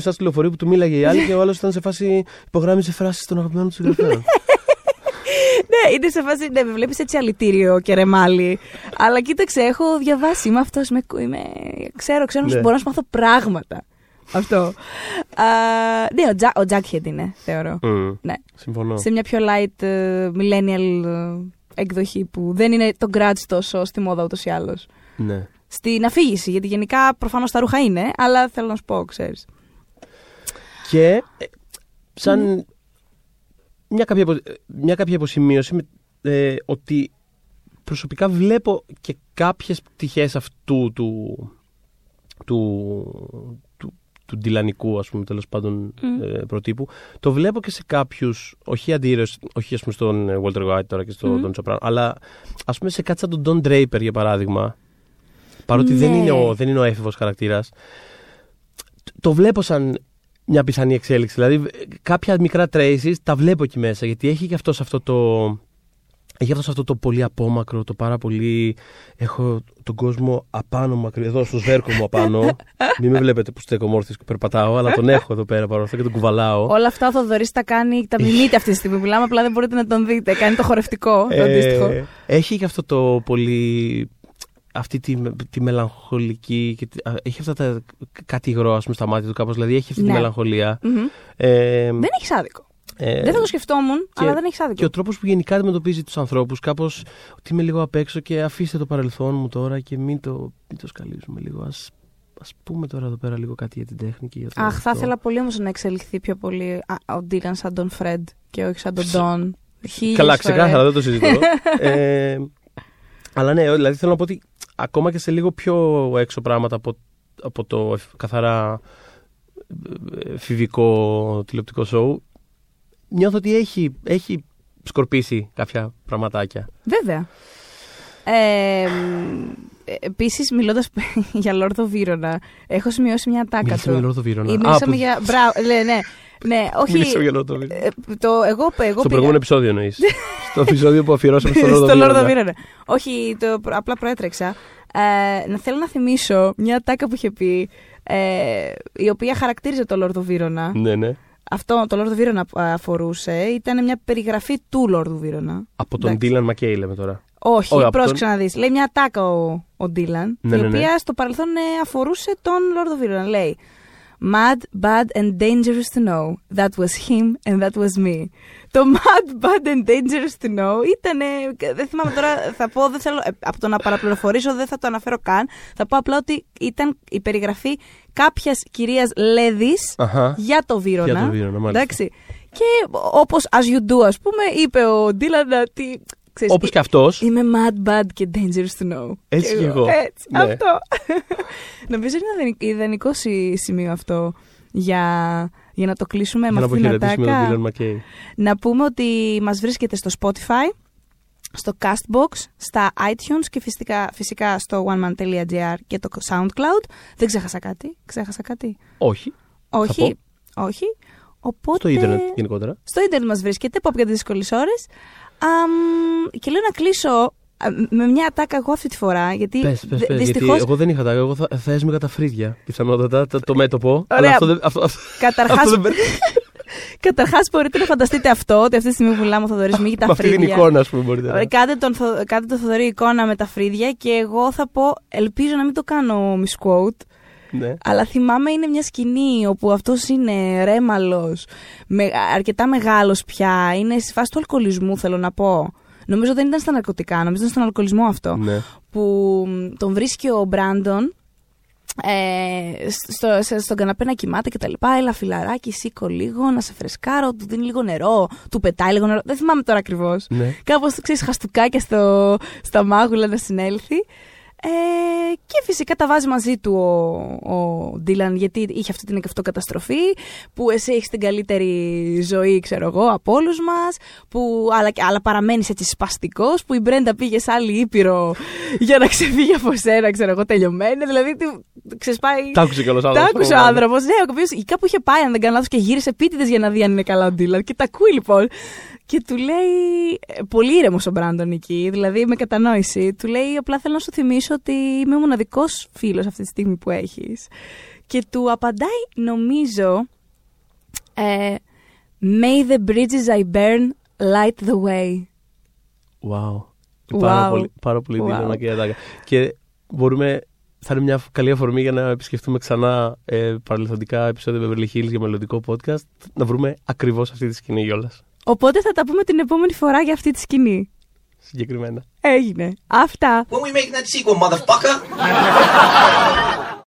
στα λεωφορείο που του μίλαγε η άλλη και ο άλλος ήταν σε φάση υπογράμμιζε φράσεις των αγαπημένων του συγγραφέων. Ναι, είναι σε φάση. Ναι, με βλέπεις έτσι αλητήριο και ρεμάλι. Αλλά κοίταξε, έχω διαβάσει. Είμαι αυτός. Ξέρω, ξέρω, μπορώ να σου μάθω πράγματα. Αυτό. Ναι, ο Jackhead είναι, θεωρώ. Συμφωνώ. Σε μια πιο light millennial εκδοχή που δεν είναι το grudge τόσο στη μόδα ούτως ή άλλως. Στην αφήγηση, γιατί γενικά προφανώς τα ρούχα είναι, αλλά θέλω να σου πω, ξέρεις. Και σαν mm. μια, κάποια, μια κάποια υποσημείωση ε, ότι προσωπικά βλέπω και κάποιες πτυχές αυτού του, του, του, του ντυλανικού, ας πούμε, τέλος πάντων mm. ε, προτύπου. Το βλέπω και σε κάποιους, όχι αντίρρες, όχι ας πούμε στον Walter White τώρα και στον Don Soprano, mm. αλλά ας πούμε σε κάτι σαν τον Don Draper για παράδειγμα, παρότι ναι. δεν είναι ο, δεν είναι ο έφηβος χαρακτήρας, το βλέπω σαν... μια πιθανή εξέλιξη. Δηλαδή, κάποια μικρά traces τα βλέπω εκεί μέσα. Γιατί έχει και αυτός αυτό το. Έχει αυτός αυτό το πολύ απόμακρο, το πάρα πολύ. Έχω τον κόσμο απάνω μου, εδώ στο σβέρκο μου απάνω. Μην με βλέπετε που στέκομαι όρθιος και περπατάω, αλλά τον έχω εδώ πέρα παρόλα αυτά και τον κουβαλάω. Όλα αυτά ο Θοδωρής τα κάνει, τα μιμείται αυτή τη στιγμή. Μιλάμε, απλά δεν μπορείτε να τον δείτε. Κάνει το χορευτικό, το αντίστοιχο. Έχει και αυτό το πολύ. αυτή τη, τη μελαγχολική. Και τη, έχει αυτά τα κάτι υγρό, ας πούμε, στα μάτια του κάπως. Δηλαδή έχει αυτή ναι. τη μελαγχολία. Mm-hmm. Ε, δεν έχεις άδικο. Ε, δεν θα το σκεφτόμουν, και, αλλά δεν έχεις άδικο. Και ο τρόπος που γενικά αντιμετωπίζει τους ανθρώπους, κάπως ότι είμαι λίγο απ' έξω και αφήστε το παρελθόν μου τώρα και μην το, μην το σκαλίζουμε λίγο. Ας, ας πούμε τώρα εδώ πέρα λίγο κάτι για την τέχνη και για το. Αχ, θα ήθελα πολύ όμως να εξελιχθεί πιο πολύ ο Dylan σαν τον Φρεντ και όχι σαν τον Ντόν. Καλά, ξεκάθαρα, δεν το συζητώ. ε, αλλά ναι, δηλαδή θέλω να πω ότι ακόμα και σε λίγο πιο έξω πράγματα από, από το καθαρά εφηβικό τηλεοπτικό σοου, νιώθω ότι έχει, έχει σκορπίσει κάποια πραγματάκια. Βέβαια. Ε, επίσης, μιλώντας για Λόρδο Βύρωνα, έχω σημειώσει μια τάκα. Μιλήσαμε του. Για Λόρδο Βύρωνα. Ή μιλήσαμε Α, για. Μπράβο, ναι, ναι. Ναι, όχι. Μιλήσαμε για Λόρδο Βύρωνα. Ε, το, εγώ, εγώ στο πήγα... προηγούμενο επεισόδιο εννοείς. Στο επεισόδιο που αφιερώσαμε στο Λόρδο Βύρωνα. Λόρδο Βύρωνα. Όχι, το, απλά προέτρεξα. Ε, να θέλω να θυμίσω μια τάκα που είχε πει, ε, η οποία χαρακτήριζε το Λόρδο Βύρωνα. Ναι, ναι. Αυτό το Λόρδο Βύρωνα αφορούσε, ήταν μια περιγραφή του Λόρδου Βύρωνα. Από τον Ντίλαν Μακέι, λέμε τώρα. Όχι, oh, πρόσεξε τον... να δεις. Λέει μια τάκα ο, ο Ντίλαν, ναι, η ναι, οποία ναι. στο παρελθόν αφορούσε τον Λόρδο Βύρωνα. Λέει Mad, bad and dangerous to know. That was him and that was me. Το mad, bad and dangerous to know ήταν. Δεν θυμάμαι τώρα, θα πω, δεν θέλω, από το να παραπληροφορήσω δεν θα το αναφέρω καν. Θα πω απλά ότι ήταν η περιγραφή κάποιας κυρίας Λέδης για το Βύρωνα. Για το Βύρωνα, μάλιστα. Εντάξει. Και όπως as you do, ας πούμε, είπε ο Ντίλαν ότι. Όπως και αυτός. Είμαι mad, bad και dangerous to know. Έτσι και, και εγώ. Έτσι, ναι. Αυτό. Νομίζω είναι ένα ιδανικό σημείο αυτό για, για να το κλείσουμε με αυτήν την τάκα. Να πούμε ότι μας βρίσκεται στο Spotify, στο Castbox, στα iTunes και φυσικά, φυσικά στο oneman.gr και το SoundCloud. Δεν ξέχασα κάτι. Ξέχασα κάτι. Όχι. Όχι. Όχι. Οπότε, στο ίντερνετ γενικότερα. Στο ίντερνετ μας βρίσκεται, από για τις δύσκολες ώρες. Um, και λέω να κλείσω με μια τάκα εγώ αυτή τη φορά. Γιατί πες, πες, πες, δυστυχώς... γιατί εγώ δεν είχα τάκα. Εγώ θα, θα έσμιγα τα φρύδια. Πιθανότατα το μέτωπο. Ωραία. Αλλά αυτό δεν. Αυτό, καταρχάς, αυτό δεν... καταρχάς μπορείτε να φανταστείτε αυτό, ότι αυτή τη στιγμή βουλάμε ο Θοδωρής μίγει τα φρύδια. Με αυτή την εικόνα, ας πούμε, μπορείτε. Ωραία, κάντε τον, κάντε τον Θοδωρή εικόνα με τα φρύδια και εγώ θα πω. Ελπίζω να μην το κάνω misquote. Ναι. Αλλά θυμάμαι είναι μια σκηνή όπου αυτός είναι ρέμαλος, με, αρκετά μεγάλος πια, είναι στη φάση του αλκοολισμού, θέλω να πω. Νομίζω δεν ήταν στα ναρκωτικά, νομίζω ήταν στον αλκοολισμό αυτό. Ναι. Που τον βρίσκει ο Μπράντον ε, στο, σε, στον καναπέ να κοιμάται και τα λοιπά. Έλα φιλαράκι, σήκω λίγο, να σε φρεσκάρω, του δίνει λίγο νερό, του πετάει λίγο νερό. Δεν θυμάμαι τώρα ακριβώς. Ναι. Κάπως το ξέρεις, χαστουκάκια στο, στα μάγουλα να συνέλθει. Ε, και φυσικά τα βάζει μαζί του ο Ντίλαν, γιατί είχε αυτή την αυτοκαταστροφή που εσύ έχεις την καλύτερη ζωή, ξέρω εγώ, από όλους μας, που, αλλά, αλλά παραμένεις έτσι σπαστικός, που η Μπρέντα πήγε σε άλλη ήπειρο για να ξεφύγει από σένα, ξέρω εγώ, τελειωμένη. Δηλαδή ξεσπάει. Τ' άκουσε καλός άνθρωπος. Τ' άκουσε ο άνθρωπος, ναι, ο οποίος κάπου είχε πάει, αν δεν κάνω λάθος, και γύρισε επίτηδες για να δει αν είναι καλά ο Ντίλαν. Και τα ακούει λοιπόν. Και του λέει, πολύ ήρεμος ο Μπράντον εκεί, δηλαδή με κατανόηση, του λέει απλά θέλω να σου θυμίσω ότι είμαι ο μοναδικός φίλος αυτή τη στιγμή που έχεις. Και του απαντάει, νομίζω, ε, May the bridges I burn light the way. Wow. wow. Πάρα πολύ, πάρα πολύ wow. Δύναμα και ατάκα. Και μπορούμε... Θα είναι μια καλή αφορμή για να επισκεφτούμε ξανά ε, παρελθοντικά επεισόδια Beverly Hills για μελλοντικό podcast, να βρούμε ακριβώς αυτή τη σκηνή κιόλας. Οπότε θα τα πούμε την επόμενη φορά για αυτή τη σκηνή. Συγκεκριμένα. Έγινε. Αυτά. When we make that sequel, motherfucker!